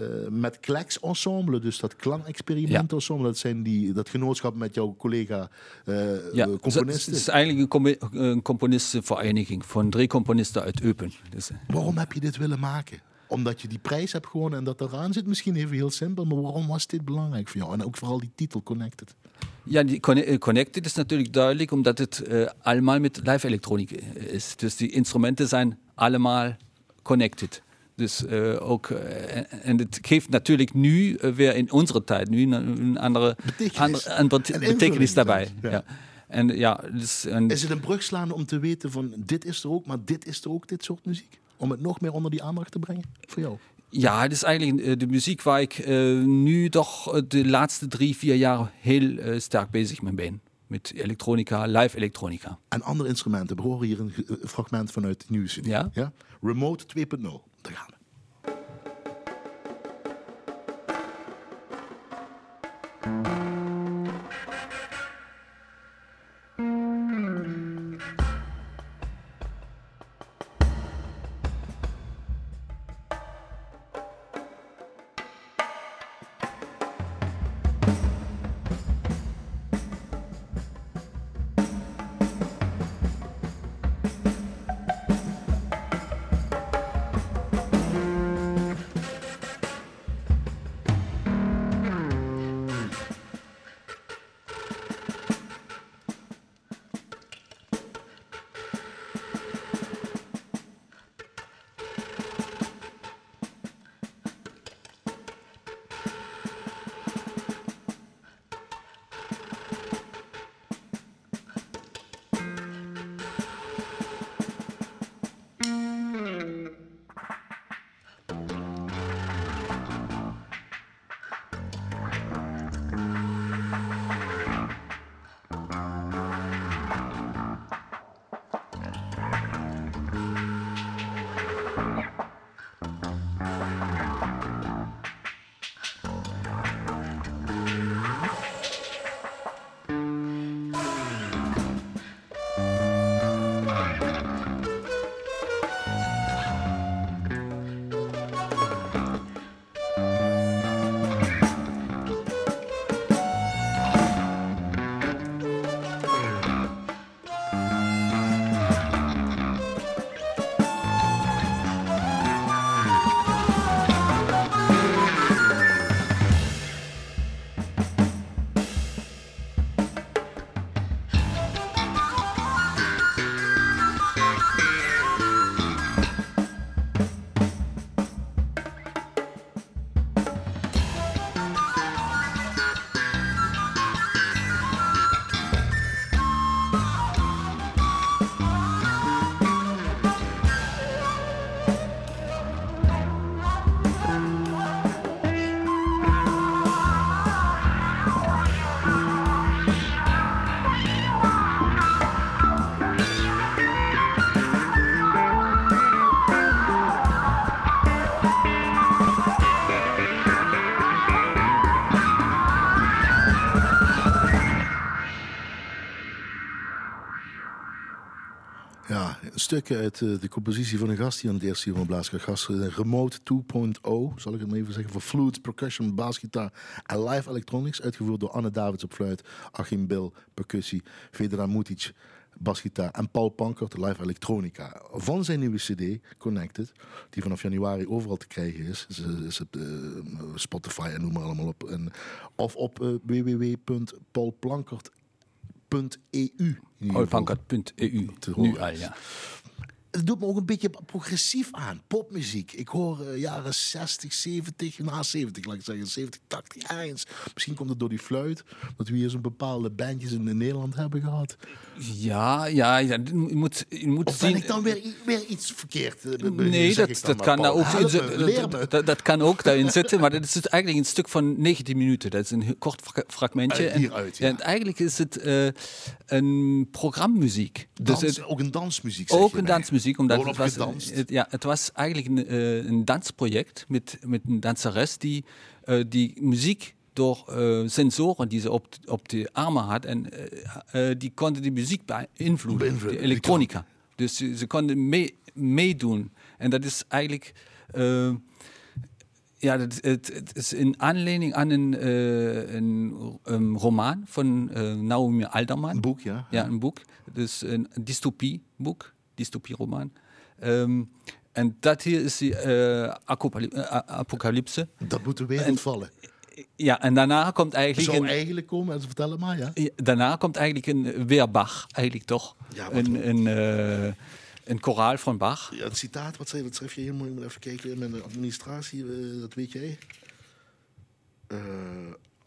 Uh, met Kleks Ensemble, dus dat klankexperiment ja. ensemble, dat zijn die dat genootschap met jouw collega uh, ja. componisten. Het is eigenlijk een, com- een componistenvereniging van drie componisten uit Eupen. Dus, waarom heb je dit willen maken? Omdat je die prijs hebt gewonnen en dat eraan zit, misschien even heel simpel, maar waarom was dit belangrijk voor jou? En ook vooral die titel Connected. Ja, die Connected is natuurlijk duidelijk, omdat het uh, allemaal met live elektroniek is. Dus die instrumenten zijn allemaal connected. Dus uh, ook, uh, en het geeft natuurlijk nu uh, weer in onze tijd nu een andere betekenis, andere, een betekenis daarbij. Ja. Ja. En, ja, dus, en is het een brug slaan om te weten van dit is er ook, maar dit is er ook, dit soort muziek? om het nog meer onder die aandacht te brengen voor jou? Ja, het is eigenlijk de muziek waar ik uh, nu toch de laatste drie, vier jaar heel uh, sterk bezig mee ben. Met elektronica, live elektronica. En andere instrumenten. We horen hier een fragment vanuit de nieuws. Ja? Ja? Remote twee punt nul. Daar gaan we. Stukken uit de compositie van een gast die aan het eerste uur van Blaaskracht gast Remote twee punt nul, zal ik het maar even zeggen, voor flute, percussion, baasgitaar en live electronics, uitgevoerd door Anne Davids op fluit, Achim Bil, percussie, Vedran Mutic, basgitaar en Paul Pankert, live electronica. Van zijn nieuwe cd, Connected, die vanaf januari overal te krijgen is, is, is het uh, Spotify en noem maar allemaal op, en, of op uh, w w w punt paul plankert punt com. .eu. Pankert punt e u. Nu al, ja. Het doet me ook een beetje progressief aan. Popmuziek. Ik hoor uh, jaren zestig, zeventig, na zeventig, laat ik zeggen, zeventig, tachtig, ergens. Misschien komt het door die fluit, dat we hier zo'n bepaalde bandjes in Nederland hebben gehad. Ja, ja, ja. Je moet, je moet of ben zien, ik dan weer, weer iets verkeerd? Uh, nee, dat, dat, kan nou ook, Help, z- dat, dat, dat kan ook daarin zitten, maar dat is het eigenlijk een stuk van negentien minuten. Dat is een kort fra- fragmentje. En, hieruit, ja. En eigenlijk is het uh, een programmuziek. Dus dans, ook een dansmuziek, zeg Ook een dansmuziek. Omdat het was, het, ja, het was eigenlijk een, uh, een dansproject met, met een danseres die, uh, die muziek door uh, sensoren die ze op, op de armen had, en uh, uh, die konden die muziek beïnvloeden, Beinvloed, de elektronica. Die dus ze, ze konden mee, meedoen. En dat is eigenlijk... Uh, ja, het, het, het is in aanleiding aan een, uh, een um, roman van uh, Naomi Alderman. Een boek, ja. Ja, een boek. Dus een dystopieboek. Dystopie-roman. Um, en dat hier is die uh, apocalypse. Dat moet de wereld en, vallen. Ja, en daarna komt eigenlijk... Het zou een, eigenlijk komen, en ze vertellen maar, ja. ja. Daarna komt eigenlijk een weer Bach, eigenlijk toch. Ja, een, een, uh, een koraal van Bach. Ja, het citaat, wat schrijf je hier? Moet ik maar even kijken in mijn administratie, uh, dat weet jij. Uh,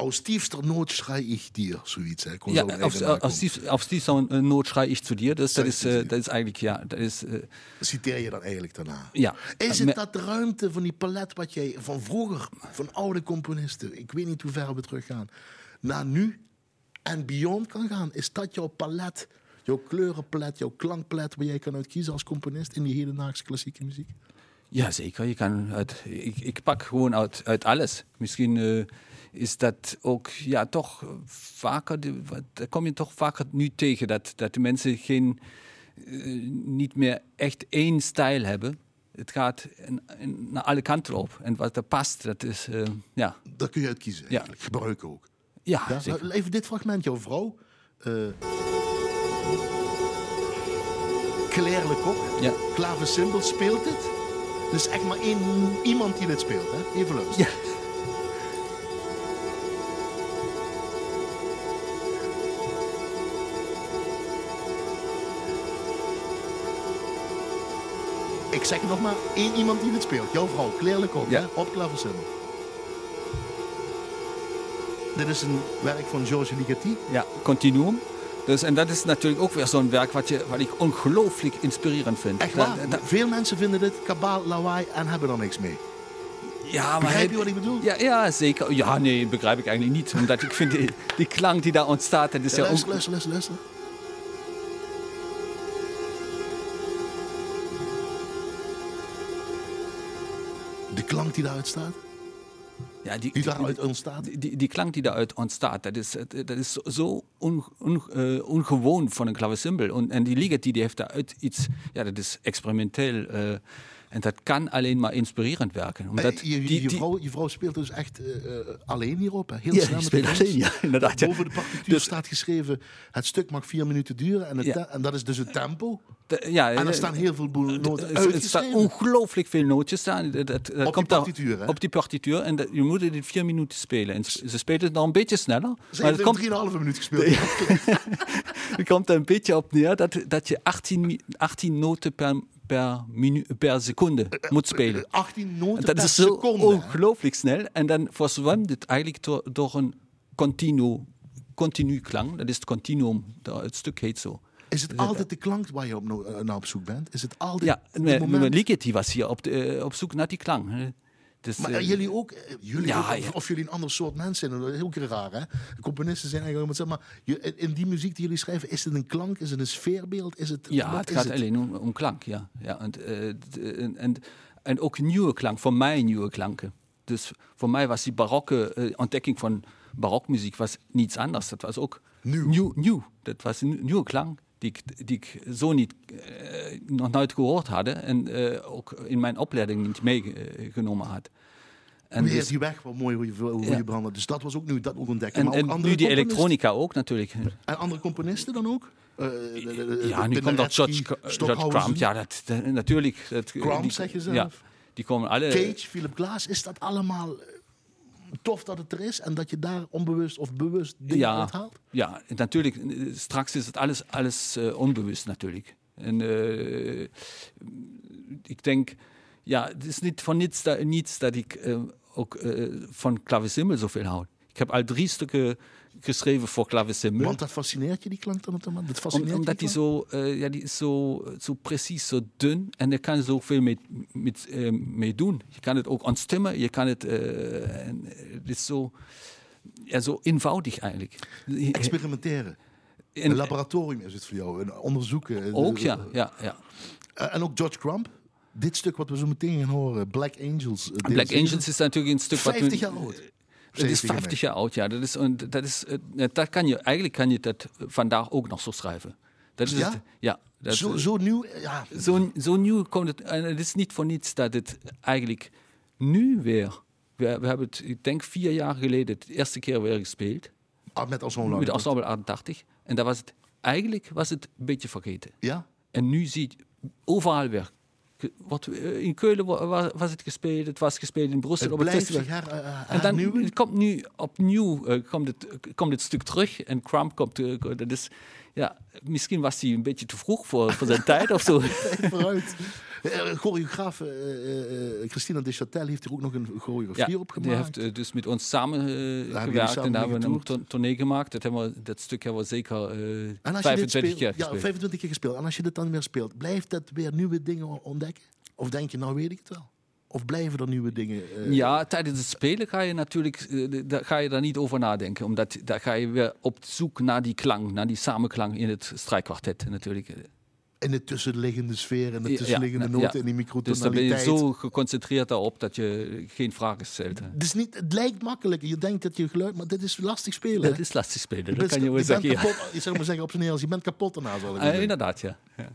aus tiefster Not schrei ich dir, zoiets. Hè, kon ja, zo'n aus, aus, tief, aus tiefster Not schrei ich zu dir. Dus dat is, uh, dat is eigenlijk, ja... Dat is, uh, citeer je dan eigenlijk daarna? Ja. Is het dat de ruimte van die palet wat jij van vroeger, van oude componisten, ik weet niet hoe ver we teruggaan, naar nu en beyond kan gaan? Is dat jouw palet, jouw kleurenpalet, jouw klankpalet, waar jij kan uitkiezen als componist in die hedendaagse klassieke muziek? Ja, zeker. Je kan uit, ik, ik pak gewoon uit, uit alles. Misschien uh, is dat ook, ja, toch vaker. De, wat, daar kom je toch vaker nu tegen dat, dat de mensen geen, uh, niet meer echt één stijl hebben. Het gaat in, in, naar alle kanten op. En wat er past, dat is, uh, ja. Dat kun je uitkiezen, eigenlijk. Ja. Gebruiken ook. Ja, ja? Zeker. Even dit fragment, jouw vrouw. Uh... Kleerlijk ook. Ja. Klaversymbol speelt het. Dus echt maar één iemand die dit speelt, hè? Even luisteren. Ja. Ik zeg nog maar één iemand die dit speelt. Jouw vrouw, kleerlijk op, ja. Hè? Op klaversymbol. Dit is een werk van Georges Ligeti. Ja, Continuum. Dus, en dat is natuurlijk ook weer zo'n werk wat, je, wat ik ongelooflijk inspirerend vind. Echt waar? Dat, dat... Veel mensen vinden dit kabaal, lawaai en hebben er niks mee. Ja, maar begrijp je hij... wat ik bedoel? Ja, ja, zeker. Ja, nee, begrijp ik eigenlijk niet. Omdat ik vind die, die klank die daar ontstaat... Dat is ja, ja luister, ook... luister, luister, luister. De klank die daaruit staat? Ja, die, die daaruit ontstaat? Die, die, die klank die daaruit ontstaat, dat is, dat is zo on, on, uh, ongewoon van een klaversymbol. En die Ligeti die heeft daaruit iets, ja, dat is experimenteel. Uh, en dat kan alleen maar inspirerend werken. Omdat je, je, die, je, vrouw, je vrouw speelt dus echt uh, alleen hierop, hè? Heel ja, snel met alleen, ja, inderdaad. Ja. Boven de partituur dus, staat geschreven, het stuk mag vier minuten duren en, het ja. te- en dat is dus het tempo. De, ja, en er staan heel veel noten uit. Er staan ongelooflijk veel nootjes staan. Dat, dat, dat op, komt die partituur, daar, op die partituur. En dat, je moet dit vier minuten spelen. En ze speelt het nog een beetje sneller. Ze maar heeft komt... drieënhalve minuut gespeeld. Er komt er een beetje op neer dat, dat je achttien, achttien noten per, per, minu, per seconde moet spelen. achttien noten per seconde. Dat is zo seconde, ongelooflijk snel. En dan verzwemt het eigenlijk door, door een continu, continu klang. Dat is het continuum. Het stuk heet zo. Is het altijd de klank waar je op, uh, naar op zoek bent? Is het altijd ja, mijn, mijn Ligeti was hier op, de, uh, op zoek naar die klank. Dus, maar uh, jullie ook? Jullie ja, ook of, of jullie een ander soort mensen zijn? Dat is heel keer raar, hè? Componisten zijn eigenlijk... Maar in die muziek die jullie schrijven, is het een klank? Is het een sfeerbeeld? Is het, ja, het gaat het? alleen om, om klank, ja. ja en, uh, en, en, en ook nieuwe klank, voor mij nieuwe klanken. Dus voor mij was die barokke uh, ontdekking van barokmuziek was niets anders. Dat was ook nieuw. nieuw, nieuw. Dat was een nieuwe klank. Die ik, die ik zo niet, uh, nog nooit gehoord had en uh, ook in mijn opleiding niet meegenomen uh, had. En nee, dus, die weg, wat mooi hoe je, hoe ja. je behandelt. Dus dat was ook nu, dat ook ontdekken. En, maar ook en andere nu die elektronica ook natuurlijk. En andere componisten dan ook? Uh, de, de, de, ja, nu komt dat George, George Crumb. Ja, dat, de, natuurlijk. Dat, Crumb die, zeg je zelf? Ja, die komen alle... Cage, Philip Glass, is dat allemaal... Tof dat het er is en dat je daar onbewust of bewust dingen ja, uithaalt? Ja, natuurlijk. Straks is het alles, alles uh, onbewust natuurlijk. En uh, ik denk, ja, het is niet van niets dat, niets dat ik uh, ook uh, van klaversymbol zoveel houd. Ik heb al drie stukken geschreven voor klaversymbol. Want dat fascineert je, die klank dan op de man? Dat fascineert Om, omdat die, die zo, uh, ja, die is zo, zo precies, zo dun en je kan zoveel mee, met, uh, mee doen. Je kan het ook ontstemmen, je kan het. Uh, en het is zo, ja, zo eenvoudig eigenlijk. Experimenteren. Een laboratorium is het voor jou, een onderzoeken. Ook ja, ja, ja. Uh, en ook George Crumb. Dit stuk wat we zo meteen gaan horen, Black Angels. Uh, Black Angels is natuurlijk een stuk vijftig wat. vijftig jaar oud. Het is vijftig jaar oud, ja. Dat is, dat is, dat kan je, eigenlijk kan je dat vandaag ook nog zo schrijven. Dat is ja? Het, ja dat, zo, zo nieuw? Ja. Zo, zo nieuw komt het. En het is niet voor niets dat het eigenlijk nu weer... We, we hebben het, ik denk, vier jaar geleden de eerste keer weer gespeeld. Ah, met Ensemble Met Ensemble achtentachtig. En daar was het, eigenlijk was het een beetje vergeten. Ja. En nu zie je overal weer... In Keulen was het gespeeld, het was gespeeld in Brussel. Het op het festival. Her, uh, en dan komt nu opnieuw uh, komt het, komt het stuk terug en Crumb komt. Uh, dat is, ja, misschien was hij een beetje te vroeg voor, voor zijn tijd of zo. Choreograaf uh, Christina Deschâtel heeft er ook nog een choreografie ja, op gemaakt. Die heeft dus met ons samen uh, daar gewerkt samen en daar hebben we een to- tournee gemaakt. Dat, hebben we, dat stuk hebben we zeker uh, vijfentwintig keer gespeeld. Ja, vijfentwintig keer gespeeld. En als je dit dan weer speelt, blijft dat weer nieuwe dingen ontdekken? Of denk je, nou weet ik het wel? Of blijven er nieuwe dingen? Uh... Ja, tijdens het spelen ga je natuurlijk uh, daar, ga je daar niet over nadenken. Omdat daar ga je weer op zoek naar die klank, naar die samenklank in het strijkkwartet natuurlijk. In de tussenliggende sfeer en de tussenliggende ja, noten ja. en die microtonaliteit. Dus dan ben je zo geconcentreerd daarop dat je geen vragen stelt. Dus niet, het lijkt makkelijk. Je denkt dat je geluid... Maar dit is lastig spelen. Dit is lastig spelen, dat best, kan je wel zeggen. Kapot, ja. Je zou maar zeggen op zijn Nederlands, je bent kapot daarna. Zal ik uh, inderdaad, ja. ja.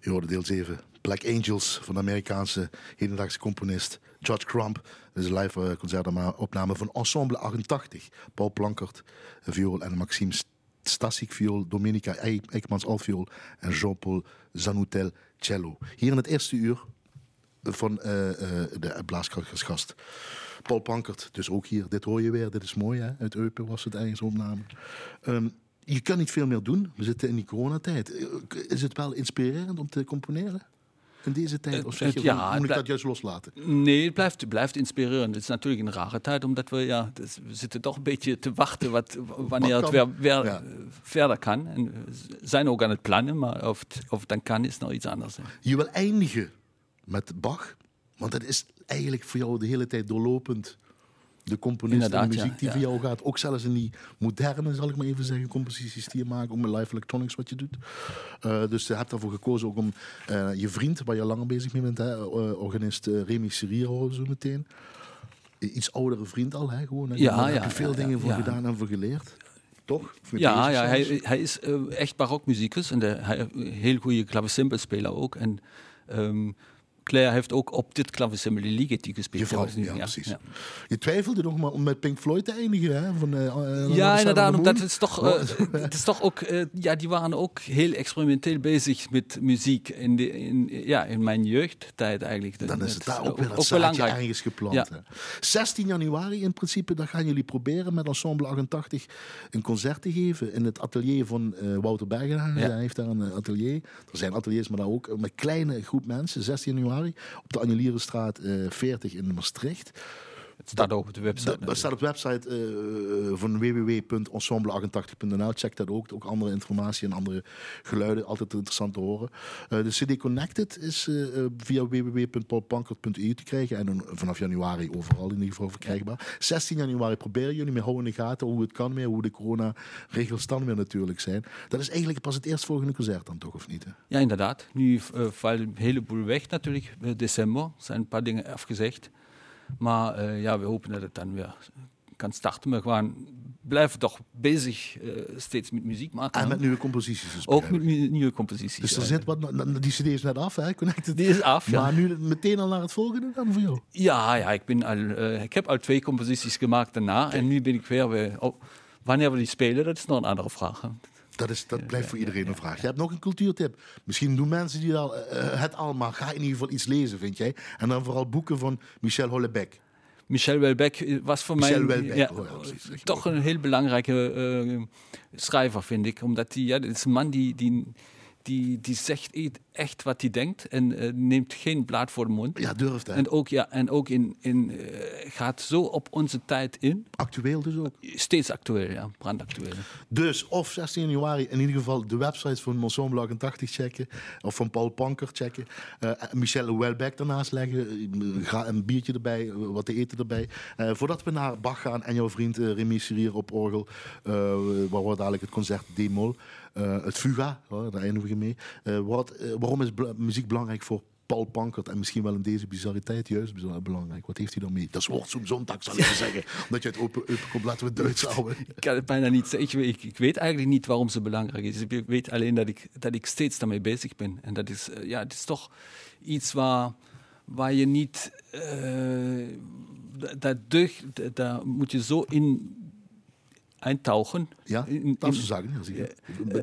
Je hoorde deel zeven, Black Angels van de Amerikaanse hedendaagse componist George Crumb. Dat is een live uh, concertopname van Ensemble achtentachtig. Paul Pankert, viool en Maxime Stasik, viool, Dominica Eijkmans, altviool en Jean-Paul Zanutel, cello. Hier in het eerste uur van uh, uh, de Blaaskrachtgast. Paul Pankert, dus ook hier. Dit hoor je weer, dit is mooi hè. Uit Eupen was het eigen opname. Um, Je kan niet veel meer doen. We zitten in die coronatijd. Is het wel inspirerend om te componeren? In deze tijd? Of zeg je, ja, moet ik blijf, dat juist loslaten? Nee, het blijft, het blijft inspirerend. Het is natuurlijk een rare tijd, omdat we, ja, dus we zitten toch een beetje te wachten wat, wanneer wat het weer, weer ja. verder kan. En we zijn ook aan het plannen, maar of het, of het dan kan, is nog iets anders. Hè. Je wil eindigen met Bach, want dat is eigenlijk voor jou de hele tijd doorlopend. De componist inderdaad, en de muziek die ja, ja. via jou gaat. Ook zelfs in die moderne, zal ik maar even zeggen, composities die je maakt. Ook met live electronics wat je doet. Uh, dus je hebt daarvoor gekozen ook om uh, je vriend, waar je langer bezig mee bent, hè, uh, organist uh, Rémy Syrier horen zo meteen. Iets oudere vriend al, hè, gewoon. Hè? Ja, Daar ja, heb je veel ja, dingen ja, voor ja. gedaan en voor geleerd. Toch? Ja, ja hij, hij is uh, echt barokmuzikus. En de, hij, heel goede klavecimbelspeler ook. En... Um, Claire heeft ook op dit clavicembali liedje gespeeld. Vrouw, nu, ja, ja, precies. Ja. Je twijfelde nog maar om met Pink Floyd te eindigen, hè? Van, uh, ja, inderdaad. Omdat het, is toch, uh, het is toch ook... Uh, ja, die waren ook heel experimenteel bezig met muziek in, de, in, ja, in mijn jeugdtijd eigenlijk. Dan is het daar ook weer dat zaadje ergens geplant. Ja. Hè? zestien januari in principe, dan gaan jullie proberen met Ensemble achtentachtig een concert te geven in het atelier van uh, Wouter Bergenhagen. Ja. Hij heeft daar een atelier. Er zijn ateliers, maar daar ook een kleine groep mensen. zestien januari op de Anjelierenstraat uh, veertig in Maastricht. Het staat ook op de website. Het staat op de website uh, van w w w punt ensemble achtentachtig punt n l. Check dat ook. Ook andere informatie en andere geluiden. Altijd interessant te horen. Uh, de C D Connected is uh, via w w w punt paul pankert punt e u te krijgen. En dan vanaf januari overal in ieder geval verkrijgbaar. zestien januari proberen jullie mee. Hou in de gaten hoe het kan meer. Hoe de coronaregels dan weer natuurlijk zijn. Dat is eigenlijk pas het eerstvolgende concert dan toch, of niet? Hè? Ja, inderdaad. Nu uh, valt een heleboel weg natuurlijk. December. Er zijn een paar dingen afgezegd. Maar uh, ja, we hopen dat het dan weer kan starten. Maar gewoon blijven toch bezig uh, steeds met muziek maken. En met nieuwe composities. Dus ook met mu- nieuwe composities. Dus er zit wat, die C D is net af, hè? Connected. Die is af, ja. Maar nu meteen al naar het volgende dan voor jou? Ja, ja ik, ben al, uh, ik heb al twee composities gemaakt daarna. Kijk. En nu ben ik weer... weer oh, wanneer we die spelen, dat is nog een andere vraag. Hè? Dat, is, dat blijft voor iedereen een vraag. Je hebt nog een cultuurtip. Misschien doen mensen die al, uh, het allemaal. Ga in ieder geval iets lezen, vind jij. En dan vooral boeken van Michel Houellebecq. Michel Houellebecq was voor Michel mij ja, ja, toch een heel belangrijke uh, schrijver, vind ik. Omdat hij, ja, het is een man die, die, die, die zegt echt wat hij denkt en uh, neemt geen blad voor de mond. Ja, durft hij. En ook, ja, en ook in, in, uh, gaat zo op onze tijd in. Actueel dus ook? Steeds actueel, ja. Brandactueel. Dus of zestien januari in ieder geval de website van Ensemble achtentachtig checken of van Paul Pankert checken. Uh, Michel Houellebecq daarnaast leggen. Ga een biertje erbij, wat te eten erbij. Uh, voordat we naar Bach gaan en jouw vriend uh, Rémy Syrier op orgel, uh, waar wordt dadelijk het concert D-mol, uh, het Fuga, uh, daar eindigen we mee, uh, wordt... Uh, Waarom is bl- muziek belangrijk voor Paul Pankert en misschien wel in deze bizarriteit juist belangrijk? Wat heeft hij dan mee? Dat is woord zo'n zondag, zal ik maar zeggen. Omdat je het open, open komt, laten we het Duits houden. Ik kan het bijna niet zeggen. Ik, ik weet eigenlijk niet waarom ze belangrijk is. Ik weet alleen dat ik, dat ik steeds daarmee bezig ben. En dat is, ja, het is toch iets waar, waar je niet... Uh, dat deug, daar moet je zo in... Eintauchen. Ja, darfst du sagen. Also,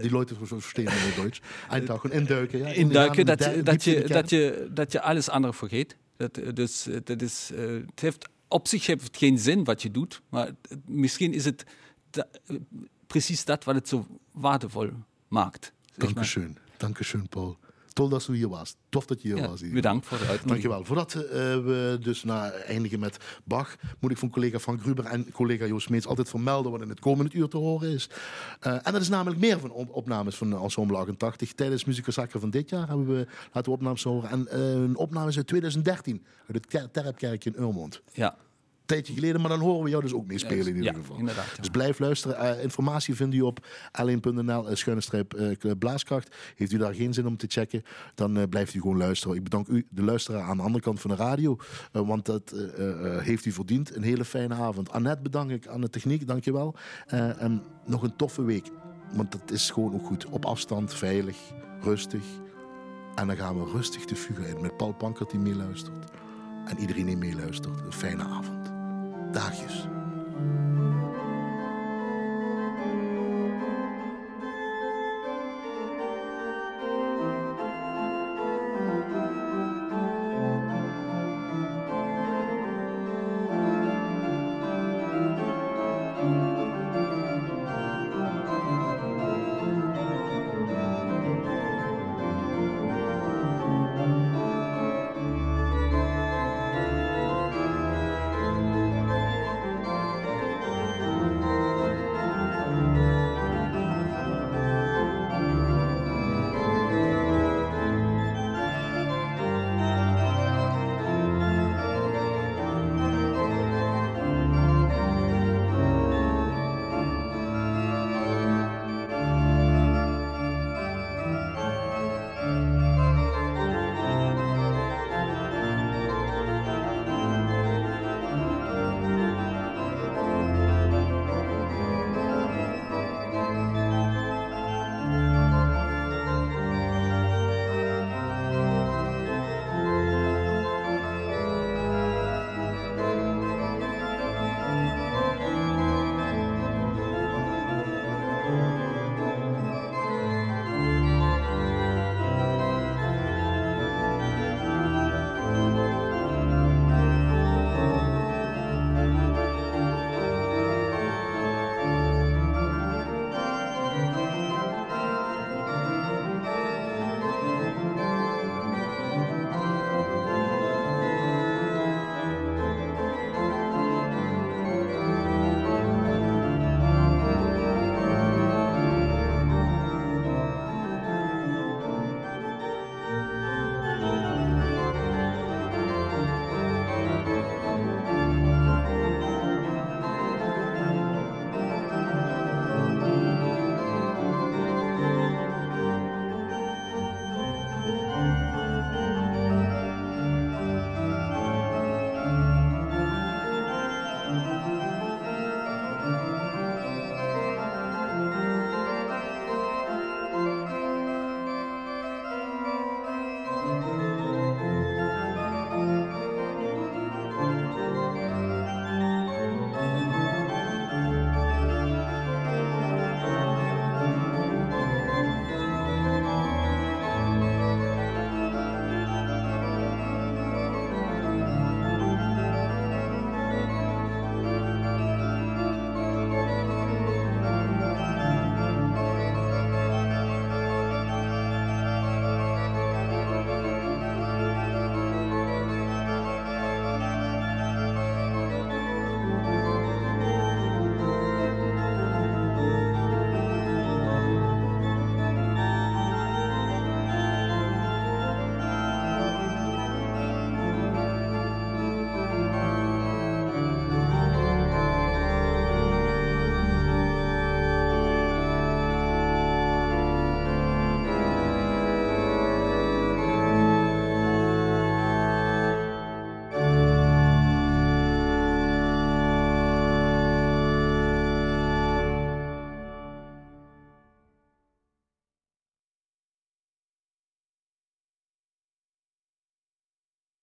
die Leute verstehen nur Deutsch. Eintauchen, induiken. Ja. Induiken, dat, de, dat, je, dat, je, dat je alles andere vergeet. Dat, dus, dat is, het heeft, op zich heeft het geen zin wat je doet. Maar misschien is het da, precies dat wat het zo waardevol maakt. Dankeschön, dankeschön Paul. Toll dat je hier was. Tof dat je hier ja, was. Hier. Bedankt voor de uitnodiging. Dankjewel. Voordat uh, we dus na eindigen met Bach, moet ik van collega Frank Ruber en collega Joost Meets altijd vermelden wat in het komende uur te horen is. Uh, en dat is namelijk meer van opnames van Ensemble achtentachtig. Tijdens Muzikasacre van dit jaar hebben we laten we opnames horen. En uh, een opname is uit tweeduizend dertien uit het Terpkerkje in Urmond. Ja. Een tijdje geleden, maar dan horen we jou dus ook meespelen in ieder ja, geval. Ja. Dus blijf luisteren. Uh, informatie vindt u op l een punt n l schuine streep blaaskracht. Heeft u daar geen zin om te checken, dan uh, blijft u gewoon luisteren. Ik bedank u, de luisteraar aan de andere kant van de radio, uh, want dat uh, uh, heeft u verdiend. Een hele fijne avond. Annette bedank ik aan de techniek, dankjewel. Uh, en nog een toffe week, want dat is gewoon ook goed. Op afstand, veilig, rustig. En dan gaan we rustig de fuga in met Paul Pankert die meeluistert. En iedereen die meeluistert. Een fijne avond. Dagjes.